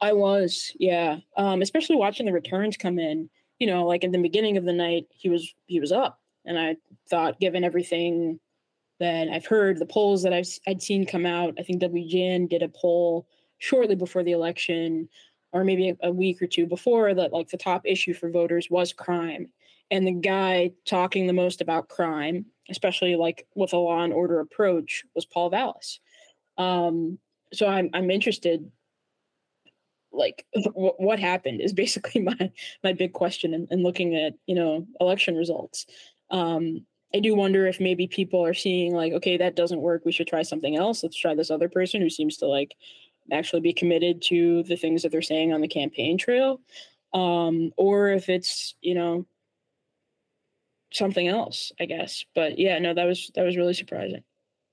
I was, yeah. Um, especially watching the returns come in. You know, like at the beginning of the night, he was he was up, and I thought, given everything that I've heard, the polls that I've I'd seen come out, I think W J N did a poll shortly before the election, or maybe a, a week or two before, that like the top issue for voters was crime. And the guy talking the most about crime, especially like with a law and order approach, was Paul Vallas. Um, so I'm I'm interested, like w- what happened is basically my my big question. And, and looking at, you know, election results, um, I do wonder if maybe people are seeing like, okay, that doesn't work. We should try something else. Let's try this other person who seems to like actually be committed to the things that they're saying on the campaign trail, um, or if it's, you know, something else, I guess. But yeah, no, that was, that was really surprising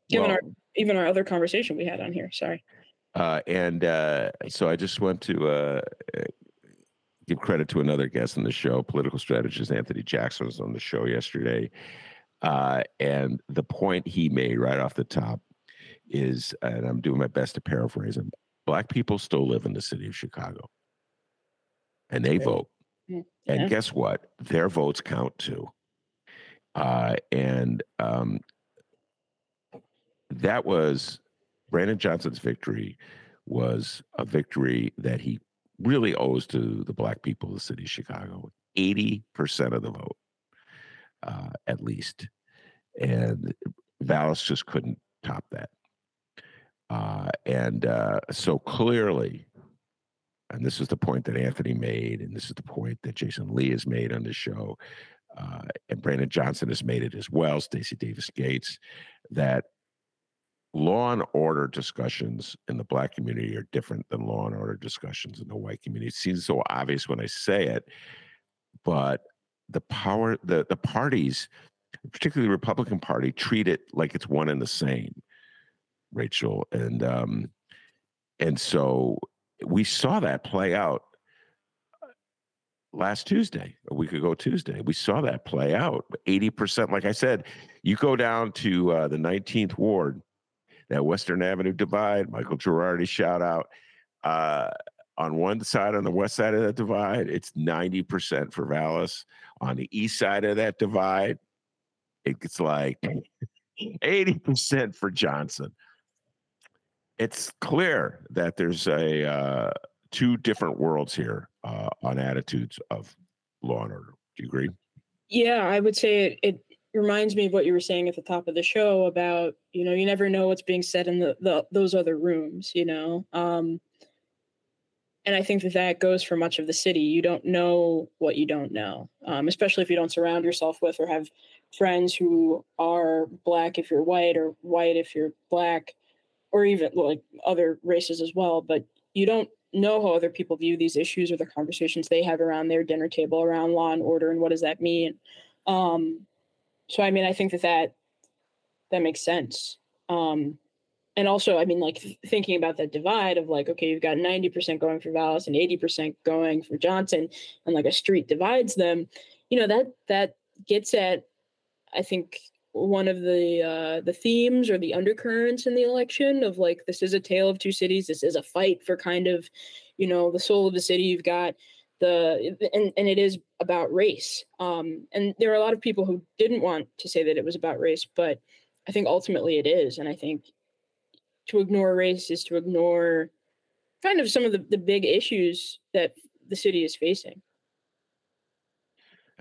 given well, our, even our other conversation we had on here. Sorry. Uh, and uh, so I just want to uh, give credit to another guest on the show, political strategist Anthony Jackson was on the show yesterday. Uh, and the point he made right off the top is, and I'm doing my best to paraphrase him, Black people still live in the city of Chicago and they vote. Yeah. And guess what? Their votes count too. Uh, and um, that was Brandon Johnson's victory, was a victory that he really owes to the Black people of the city of Chicago, eighty percent of the vote, uh, at least. And Vallas just couldn't top that. Uh, and uh, so clearly, and this is the point that Anthony made, and this is the point that Jason Lee has made on the show, Uh, and Brandon Johnson has made it as well, Stacey Davis Gates, that law and order discussions in the Black community are different than law and order discussions in the white community. It seems so obvious when I say it, but the power, the, the parties, particularly the Republican Party, treat it like it's one and the same, Rachel. And, um, and so we saw that play out last Tuesday, a week ago Tuesday. We saw that play out. eighty percent, like I said, you go down to uh, the nineteenth Ward, that Western Avenue divide, Michael Girardi shout out. Uh, on one side, on the west side of that divide, it's ninety percent for Vallas. On the east side of that divide, it's like eighty percent for Johnson. It's clear that there's a uh, two different worlds here Uh, on attitudes of law and order. Do you agree? Yeah, I would say it, it reminds me of what you were saying at the top of the show about, you know, you never know what's being said in the, the those other rooms, you know. Um, And I think that that goes for much of the city. You don't know what you don't know, um, especially if you don't surround yourself with or have friends who are Black if you're white, or white if you're Black, or even like other races as well. But you don't know how other people view these issues or the conversations they have around their dinner table around law and order and what does that mean. Um, so, I mean, I think that that, that makes sense. Um, And also, I mean, like th- thinking about that divide of like, okay, you've got ninety percent going for Vallas and eighty percent going for Johnson, and like a street divides them, you know, that that gets at, I think, one of the uh, the themes or the undercurrents in the election of like, this is a tale of two cities. This is a fight for kind of, you know, the soul of the city. You've got the, and, and it is about race. Um, and there are a lot of people who didn't want to say that it was about race, but I think ultimately it is. And I think to ignore race is to ignore kind of some of the, the big issues that the city is facing.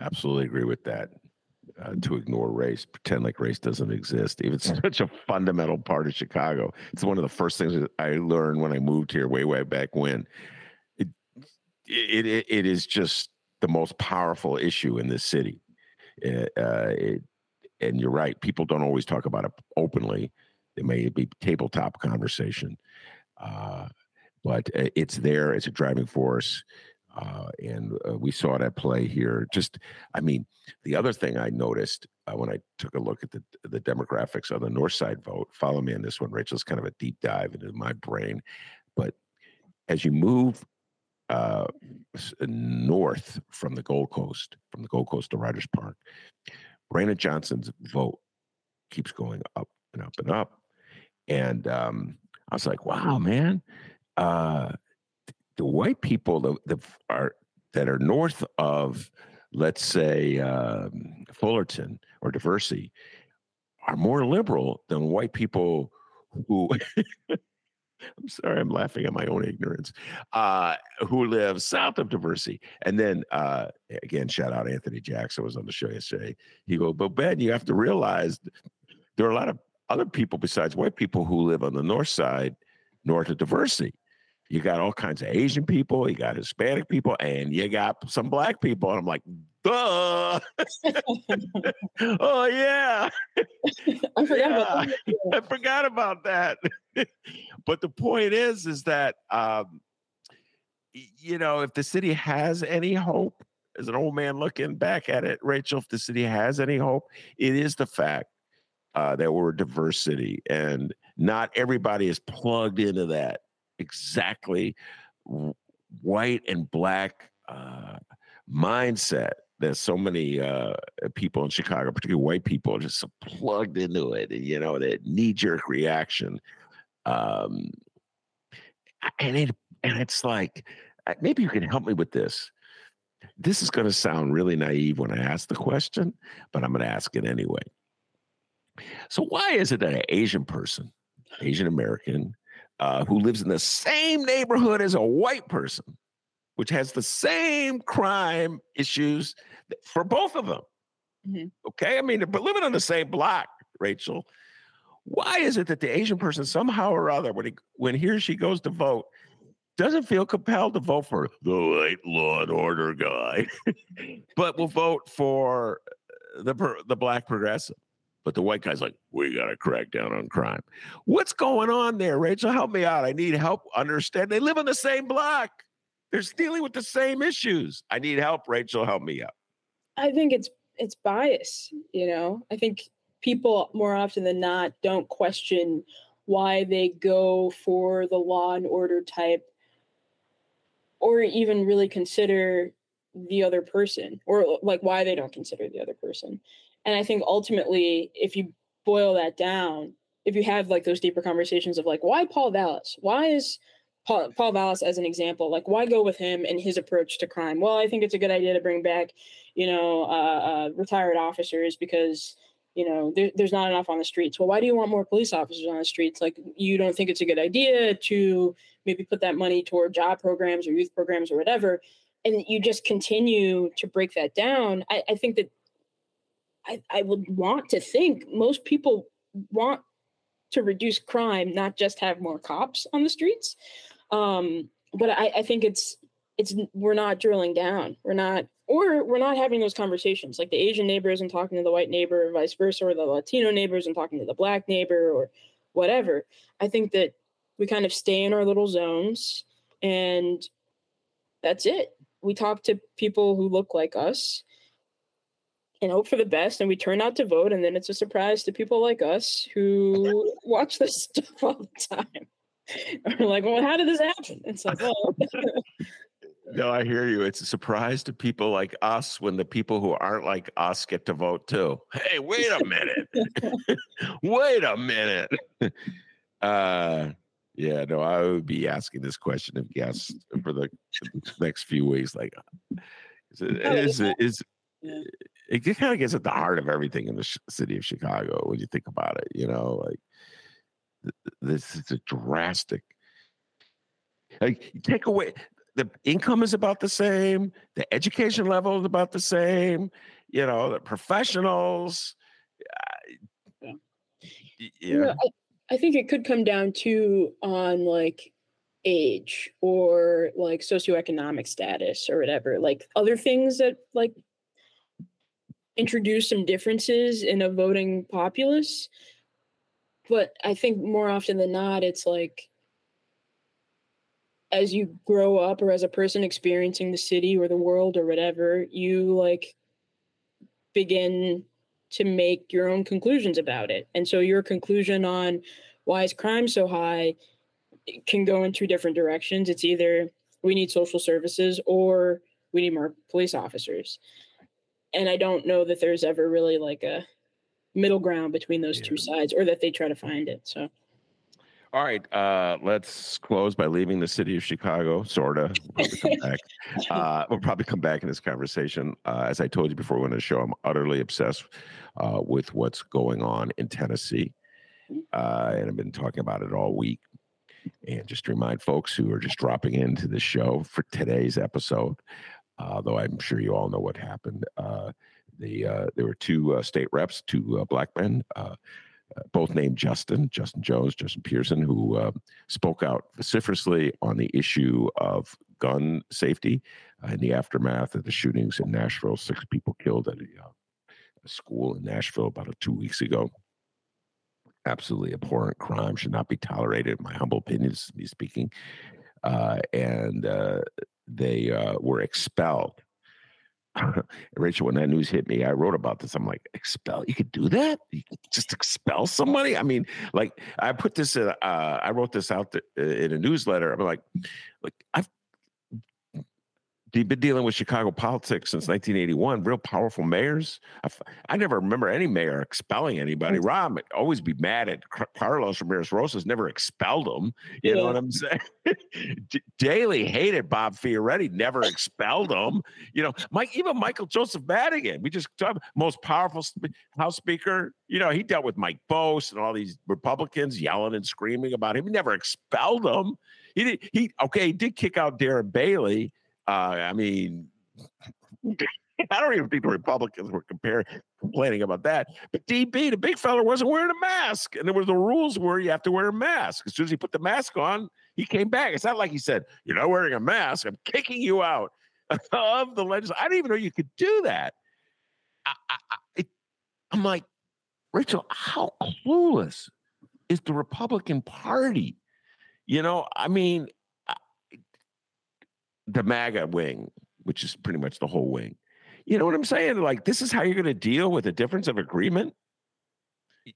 Absolutely agree with that. Uh, to ignore race, pretend like race doesn't exist. Even such a fundamental part of Chicago. It's one of the first things that I learned when I moved here way, way back when. It, it, it, it is just the most powerful issue in this city. It, uh, it, and you're right. People don't always talk about it openly. It may be tabletop conversation, uh, but it's there. It's a driving force, uh, and uh, we saw it at play here. Just, I mean, the other thing I noticed uh, when I took a look at the the demographics on the North Side vote. Follow me on this one, Rachel. It's kind of a deep dive into my brain, but as you move uh, north from the Gold Coast, from the Gold Coast to Riders Park, Brandon Johnson's vote keeps going up and up and up. And um, I was like, wow, man, uh, the white people that, that are that are north of, let's say, um, Fullerton or Diversey are more liberal than white people who, I'm sorry, I'm laughing at my own ignorance, uh, who live south of Diversey. And then, uh, again, shout out Anthony Jackson was on the show yesterday. He goes, but Ben, you have to realize there are a lot of other people besides white people who live on the North Side, north of Diversey. You got all kinds of Asian people, you got Hispanic people, and you got some Black people. And I'm like, duh. Oh, yeah. I forgot, yeah. About that. I forgot about that. But the point is, is that, um, you know, if the city has any hope, as an old man looking back at it, Rachel, if the city has any hope, it is the fact Uh, that we're a diverse city, and not everybody is plugged into that exactly white and Black uh, mindset. There's so many uh, people in Chicago, particularly white people, just so plugged into it, you know, that knee-jerk reaction. Um, and it and it's like, maybe you can help me with this. This is going to sound really naive when I ask the question, but I'm going to ask it anyway. So why is it that an Asian person, Asian American, uh, who lives in the same neighborhood as a white person, which has the same crime issues for both of them? Mm-hmm. Okay, I mean, they're living on the same block, Rachel. Why is it that the Asian person somehow or other, when he, when he or she goes to vote, doesn't feel compelled to vote for the white law and order guy, but will vote for the the Black progressive? But the white guy's like, we got to crack down on crime. What's going on there, Rachel? Help me out. I need help. Understand. They live on the same block. They're dealing with the same issues. I need help, Rachel. Help me out. I think it's it's bias. You know, I think people more often than not don't question why they go for the law and order type, or even really consider the other person, or like why they don't consider the other person. And I think ultimately, if you boil that down, if you have like those deeper conversations of like, why Paul Vallas? Why is Paul, Paul Vallas as an example? Like, why go with him and his approach to crime? Well, I think it's a good idea to bring back, you know, uh, uh, retired officers because, you know, there, there's not enough on the streets. Well, why do you want more police officers on the streets? Like, you don't think it's a good idea to maybe put that money toward job programs or youth programs or whatever. And you just continue to break that down. I, I think that I, I would want to think most people want to reduce crime, not just have more cops on the streets. Um, but I, I think it's, it's, we're not drilling down. We're not, or we're not having those conversations. Like the Asian neighbor isn't talking to the white neighbor or vice versa, or the Latino neighbor isn't talking to the black neighbor or whatever. I think that we kind of stay in our little zones and that's it. We talk to people who look like us and hope for the best, and we turn out to vote, and then it's a surprise to people like us who watch this stuff all the time. And we're like, well, how did this happen? It's like, well. No, I hear you. It's a surprise to people like us when the people who aren't like us get to vote too. Hey, wait a minute. Wait a minute. Uh, yeah, no, I would be asking this question of guests for the next few weeks. Like, is it, is it, is, yeah. It just kind of gets at the heart of everything in the sh- city of Chicago when you think about it. You know, like th- this is a drastic. Like, you take away the income is about the same, the education level is about the same. You know, the professionals. Uh, yeah, you know, I, I think it could come down to on like age or like socioeconomic status or whatever. Like other things that like. Introduce some differences in a voting populace. But I think more often than not, it's like as you grow up or as a person experiencing the city or the world or whatever, you like begin to make your own conclusions about it. And so your conclusion on why is crime so high can go in two different directions. It's either we need social services or we need more police officers. And I don't know that there's ever really like a middle ground between those yeah. two sides or that they try to find it. So. All right. Uh, let's close by leaving the city of Chicago, sort of. We'll probably come back, uh, we'll probably come back in this conversation. Uh, as I told you before we went on the show, I'm utterly obsessed uh, with what's going on in Tennessee. Uh, and I've been talking about it all week. And just to remind folks who are just dropping into the show for today's episode, Uh, though I'm sure you all know what happened. Uh, the uh, there were two uh, state reps, two uh, black men, uh, uh, both named Justin, Justin Jones, Justin Pearson, who uh, spoke out vociferously on the issue of gun safety uh, in the aftermath of the shootings in Nashville. Six people killed at a, uh, a school in Nashville about two weeks ago. Absolutely abhorrent crime, should not be tolerated, in my humble opinion, this is me speaking. Uh, and... Uh, They uh, were expelled. Rachel, when that news hit me, I wrote about this. I'm like, expel? You could do that? You could just expel somebody? I mean, like, I put this in, uh, I wrote this out th- in a newsletter. I'm like, like, I've been dealing with Chicago politics since nineteen eighty-one, real powerful mayors. I've, I never remember any mayor expelling anybody. Rob would always be mad at Carlos Ramirez Rosa, never expelled him. You yeah. know what I'm saying? D- Daley hated Bob Fioretti, never expelled him. You know, Mike, even Michael Joseph Madigan, we just talked about most powerful sp- House Speaker. You know, he dealt with Mike Boese and all these Republicans yelling and screaming about him. He never expelled him. He did, he okay, he did kick out Darren Bailey. Uh, I mean, I don't even think the Republicans were comparing, complaining about that. But D B, the big fella, wasn't wearing a mask. And there were the rules where you have to wear a mask. As soon as he put the mask on, he came back. It's not like he said, you're not wearing a mask. I'm kicking you out of the legislature. I didn't even know you could do that. I, I, it, I'm like, Rachel, how clueless is the Republican Party? You know, I mean, the MAGA wing, which is pretty much the whole wing. You know what I'm saying? Like, this is how you're going to deal with a difference of agreement.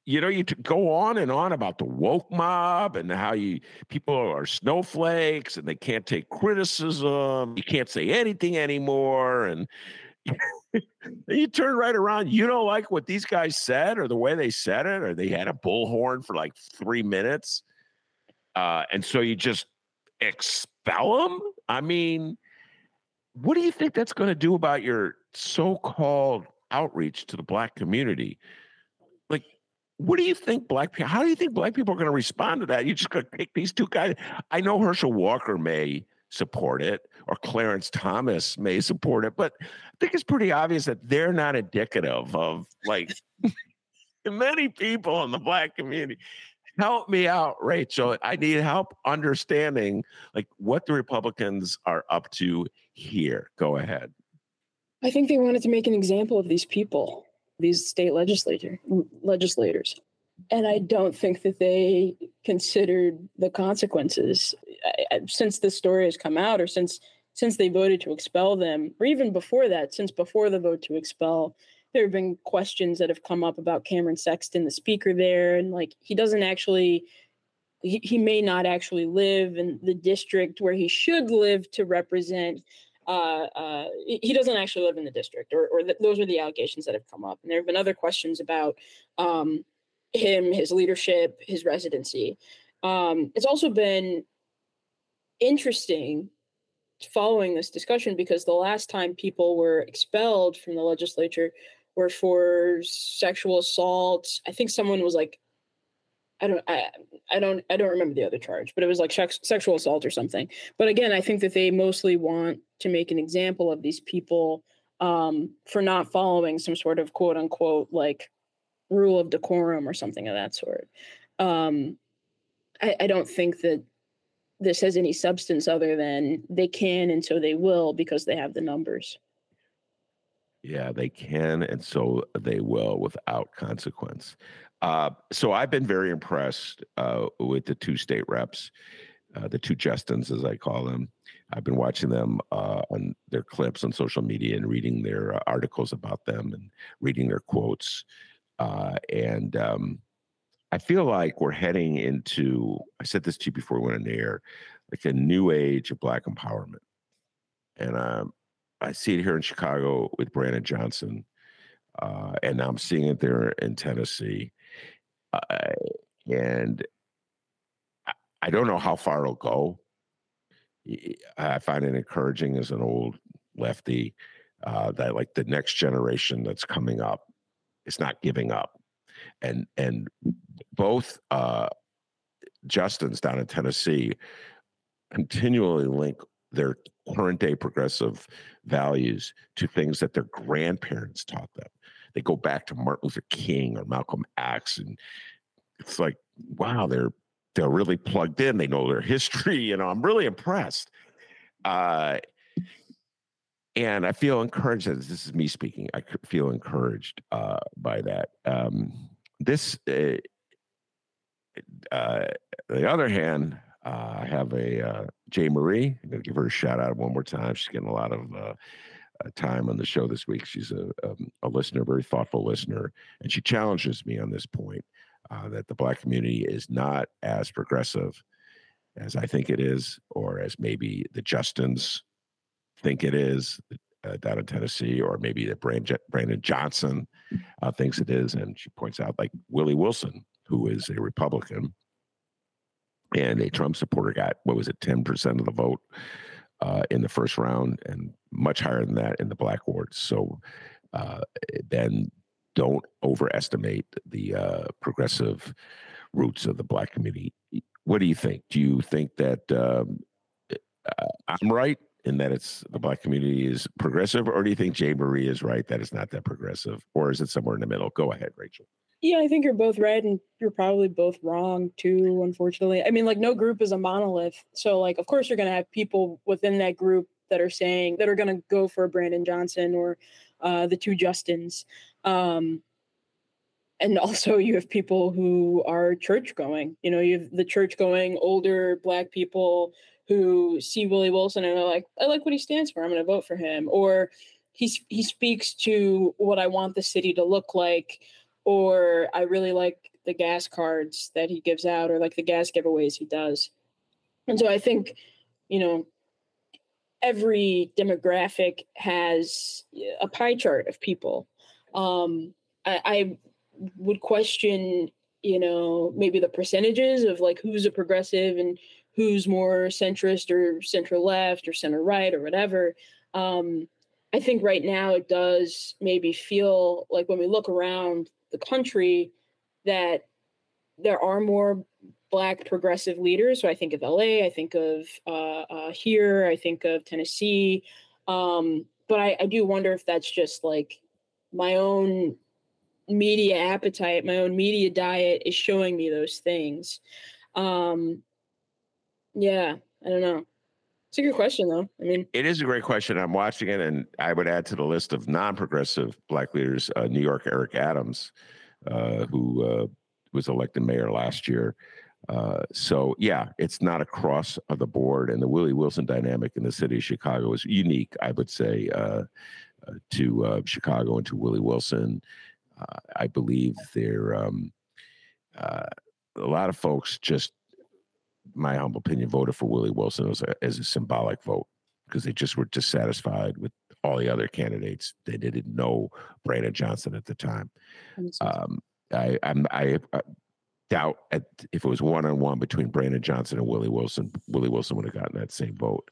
You know, you t- go on and on about the woke mob and how you people are snowflakes and they can't take criticism. You can't say anything anymore. And you turn right around. You don't like what these guys said or the way they said it, or they had a bullhorn for like three minutes. Uh, and so you just expel them. I mean, what do you think that's going to do about your so-called outreach to the black community? Like, what do you think black people, how do you think black people are going to respond to that? You're just going to pick these two guys. I know Herschel Walker may support it or Clarence Thomas may support it, but I think it's pretty obvious that they're not indicative of like many people in the black community. help me out, Rachel. I need help understanding like what the Republicans are up to here. Go ahead. I think they wanted to make an example of these people, these state legislator legislators. And I don't think that they considered the consequences. I, I, since this story has come out, or since since they voted to expel them, or even before that, since before the vote to expel, there have been questions that have come up about Cameron Sexton, the speaker there, and like he doesn't actually, he, he may not actually live in the district where he should live to represent. Uh, uh, he doesn't actually live in the district, or, or th- those are the allegations that have come up. And there have been other questions about um, him, his leadership, his residency. Um, it's also been interesting following this discussion because the last time people were expelled from the legislature were for sexual assault. I think someone was like, I don't, I, I don't, I don't remember the other charge, but it was like sex, sexual assault or something. But again, I think that they mostly want to make an example of these people um, for not following some sort of quote unquote, like rule of decorum or something of that sort. Um, I, I don't think that this has any substance other than they can and so they will because they have the numbers. Yeah, they can and so they will without consequence. Uh, so I've been very impressed uh, with the two state reps, uh, the two Justins, as I call them. I've been watching them uh, on their clips on social media and reading their uh, articles about them and reading their quotes. Uh, and um, I feel like we're heading into, I said this to you before we went on the air, like a new age of Black empowerment. And um, I see it here in Chicago with Brandon Johnson. Uh, and I'm seeing it there in Tennessee. Uh, and I, I don't know how far it'll go. I find it encouraging as an old lefty uh, that like the next generation that's coming up is not giving up. And and both uh, Justins down in Tennessee continually link their current day progressive values to things that their grandparents taught them. They go back to Martin Luther King or Malcolm X, and it's like, wow, they're they're really plugged in. They know their history. You know, I'm really impressed, uh, and I feel encouraged. This is me speaking. I feel encouraged uh, by that. Um, this, uh, uh, on the other hand, uh, I have a uh, Jay Marie. I'm going to give her a shout out one more time. She's getting a lot of. Uh, time on the show this week. She's a, um, a listener, very thoughtful listener, and she challenges me on this point uh, that the Black community is not as progressive as I think it is, or as maybe the Justins think it is uh, down in Tennessee, or maybe that Brandon, Brandon Johnson uh, thinks it is. And she points out like Willie Wilson, who is a Republican and a Trump supporter, got, what was it, ten percent of the vote Uh, in the first round, and much higher than that in the Black wards. So uh, then don't overestimate the uh, progressive roots of the Black community. What do you think? Do you think that um, I'm right in that it's the Black community is progressive, or do you think Jay Marie is right that it's not that progressive, or is it somewhere in the middle? Go ahead, Rachel. Yeah, I think you're both right, and you're probably both wrong too, unfortunately. I mean, like, no group is a monolith. So, like, of course, you're going to have people within that group that are saying that are going to go for Brandon Johnson or uh, the two Justins. Um, and also, you have people who are church going. You know, you have the church going older Black people who see Willie Wilson and are like, I like what he stands for. I'm going to vote for him. Or he, he speaks to what I want the city to look like. Or I really like the gas cards that he gives out, or like the gas giveaways he does. And so I think, you know, every demographic has a pie chart of people. Um, I, I would question, you know, maybe the percentages of like who's a progressive and who's more centrist or center left or center right or whatever. Um, I think right now it does maybe feel like when we look around the country that there are more Black progressive leaders. So I think of L A, I think of uh, uh, here, I think of Tennessee. Um, but I, I do wonder if that's just like my own media appetite, my own media diet is showing me those things. Um, yeah, I don't know. It's a good question, though. I mean, it is a great question. I'm watching it, and I would add to the list of non-progressive Black leaders, uh, New York Eric Adams, uh, who uh, was elected mayor last year. Uh, so, yeah, it's not across the board. And the Willie Wilson dynamic in the city of Chicago is unique, I would say, uh, uh, to uh, Chicago and to Willie Wilson. Uh, I believe there um, uh, a lot of folks just, my humble opinion, voted for Willie Wilson as a, as a symbolic vote because they just were dissatisfied with all the other candidates. They didn't know Brandon Johnson at the time. Um, I, I'm, I, I doubt at, if it was one-on-one between Brandon Johnson and Willie Wilson, Willie Wilson would have gotten that same vote,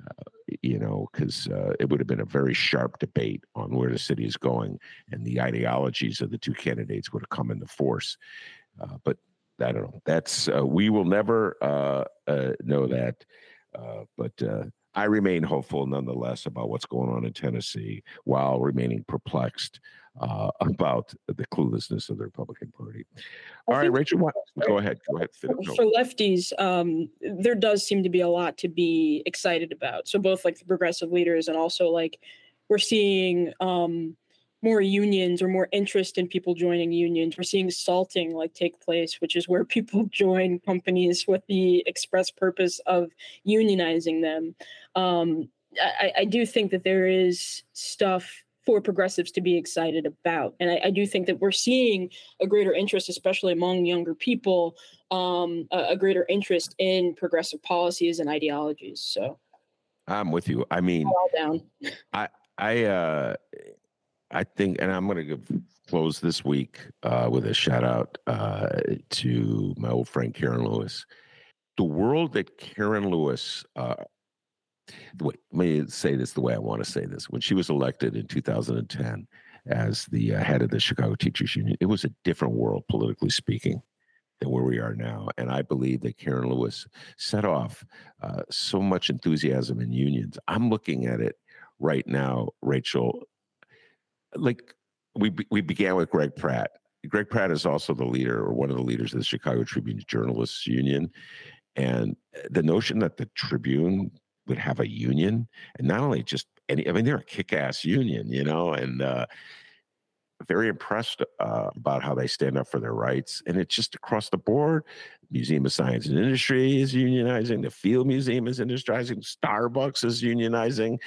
uh, you know, because uh, it would have been a very sharp debate on where the city is going, and the ideologies of the two candidates would have come into force. Uh, but I don't know. That's uh, we will never uh, uh, know that. Uh, but uh, I remain hopeful, nonetheless, about what's going on in Tennessee, while remaining perplexed uh, about the cluelessness of the Republican Party. All I right, Rachel, what, go ahead. Go ahead. For, for lefties, um, there does seem to be a lot to be excited about. So both like the progressive leaders, and also like we're seeing um, more unions, or more interest in people joining unions. We're seeing salting like take place, which is where people join companies with the express purpose of unionizing them. Um, I, I do think that there is stuff for progressives to be excited about. And I, I do think that we're seeing a greater interest, especially among younger people, um, a, a greater interest in progressive policies and ideologies. So I'm with you. I mean, all down. I, I, uh, I think, and I'm going to close this week uh, with a shout out uh, to my old friend, Karen Lewis. The world that Karen Lewis, uh, wait, let me say this the way I want to say this. When she was elected in two thousand ten as the uh, head of the Chicago Teachers Union, it was a different world, politically speaking, than where we are now. And I believe that Karen Lewis set off uh, so much enthusiasm in unions. I'm looking at it right now, Rachel. Like we we began with Greg Pratt. Greg Pratt is also the leader, or one of the leaders, of the Chicago Tribune Journalists Union. And the notion that the Tribune would have a union, and not only just any, I mean, they're a kick-ass union, you know, and uh, very impressed uh, about how they stand up for their rights. And it's just across the board. Museum of Science and Industry is unionizing. The Field Museum is industrializing. Starbucks is unionizing.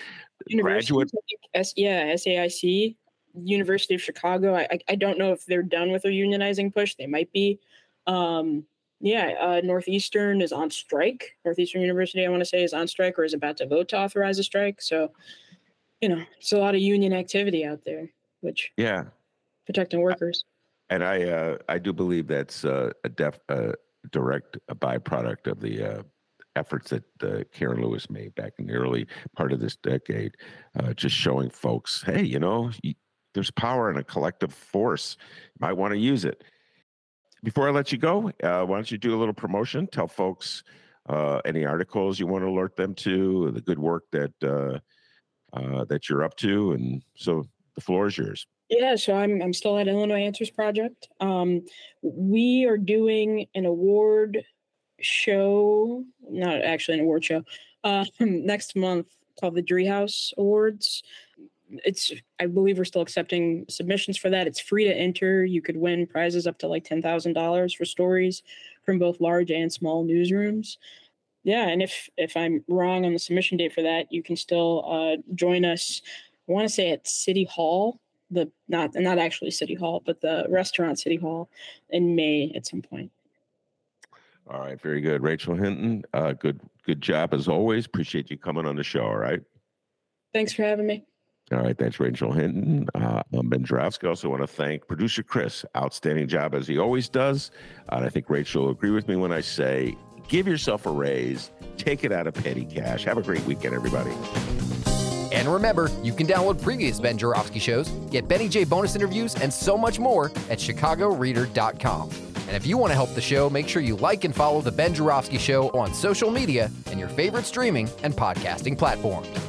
Graduate. S- yeah, S A I C. University of Chicago. I I don't know if they're done with their unionizing push. They might be. Um, yeah, uh, Northeastern is on strike. Northeastern University, I want to say, is on strike or is about to vote to authorize a strike. So, you know, it's a lot of union activity out there, which yeah, protecting workers. And I uh, I do believe that's uh, a def, uh, direct a byproduct of the. Uh, efforts that uh, Karen Lewis made back in the early part of this decade, uh, just showing folks, hey, you know, you, there's power in a collective force. You might want to use it. Before I let you go, uh, why don't you do a little promotion? Tell folks uh, any articles you want to alert them to, the good work that uh, uh, that you're up to. And so the floor is yours. Yeah, so I'm I'm still at Illinois Answers Project. Um, we are doing an award show, not actually an award show, uh, next month called the Driehaus Awards. It's, I believe we're still accepting submissions for that. It's free to enter. You could win prizes up to like ten thousand dollars for stories from both large and small newsrooms. Yeah, and if, if I'm wrong on the submission date for that, you can still uh, join us, I want to say at City Hall, the not not actually City Hall, but the restaurant City Hall in May at some point. All right. Very good. Rachel Hinton, uh, good good job as always. Appreciate you coming on the show. All right. Thanks for having me. All right. Thanks, Rachel Hinton. Uh, I'm Ben Joravsky. Also want to thank producer Chris. Outstanding job as he always does. Uh, and I think Rachel will agree with me when I say give yourself a raise. Take it out of petty cash. Have a great weekend, everybody. And remember, you can download previous Ben Joravsky shows, get Benny J bonus interviews, and so much more at chicago reader dot com. And if you want to help the show, make sure you like and follow The Ben Joravsky Show on social media and your favorite streaming and podcasting platforms.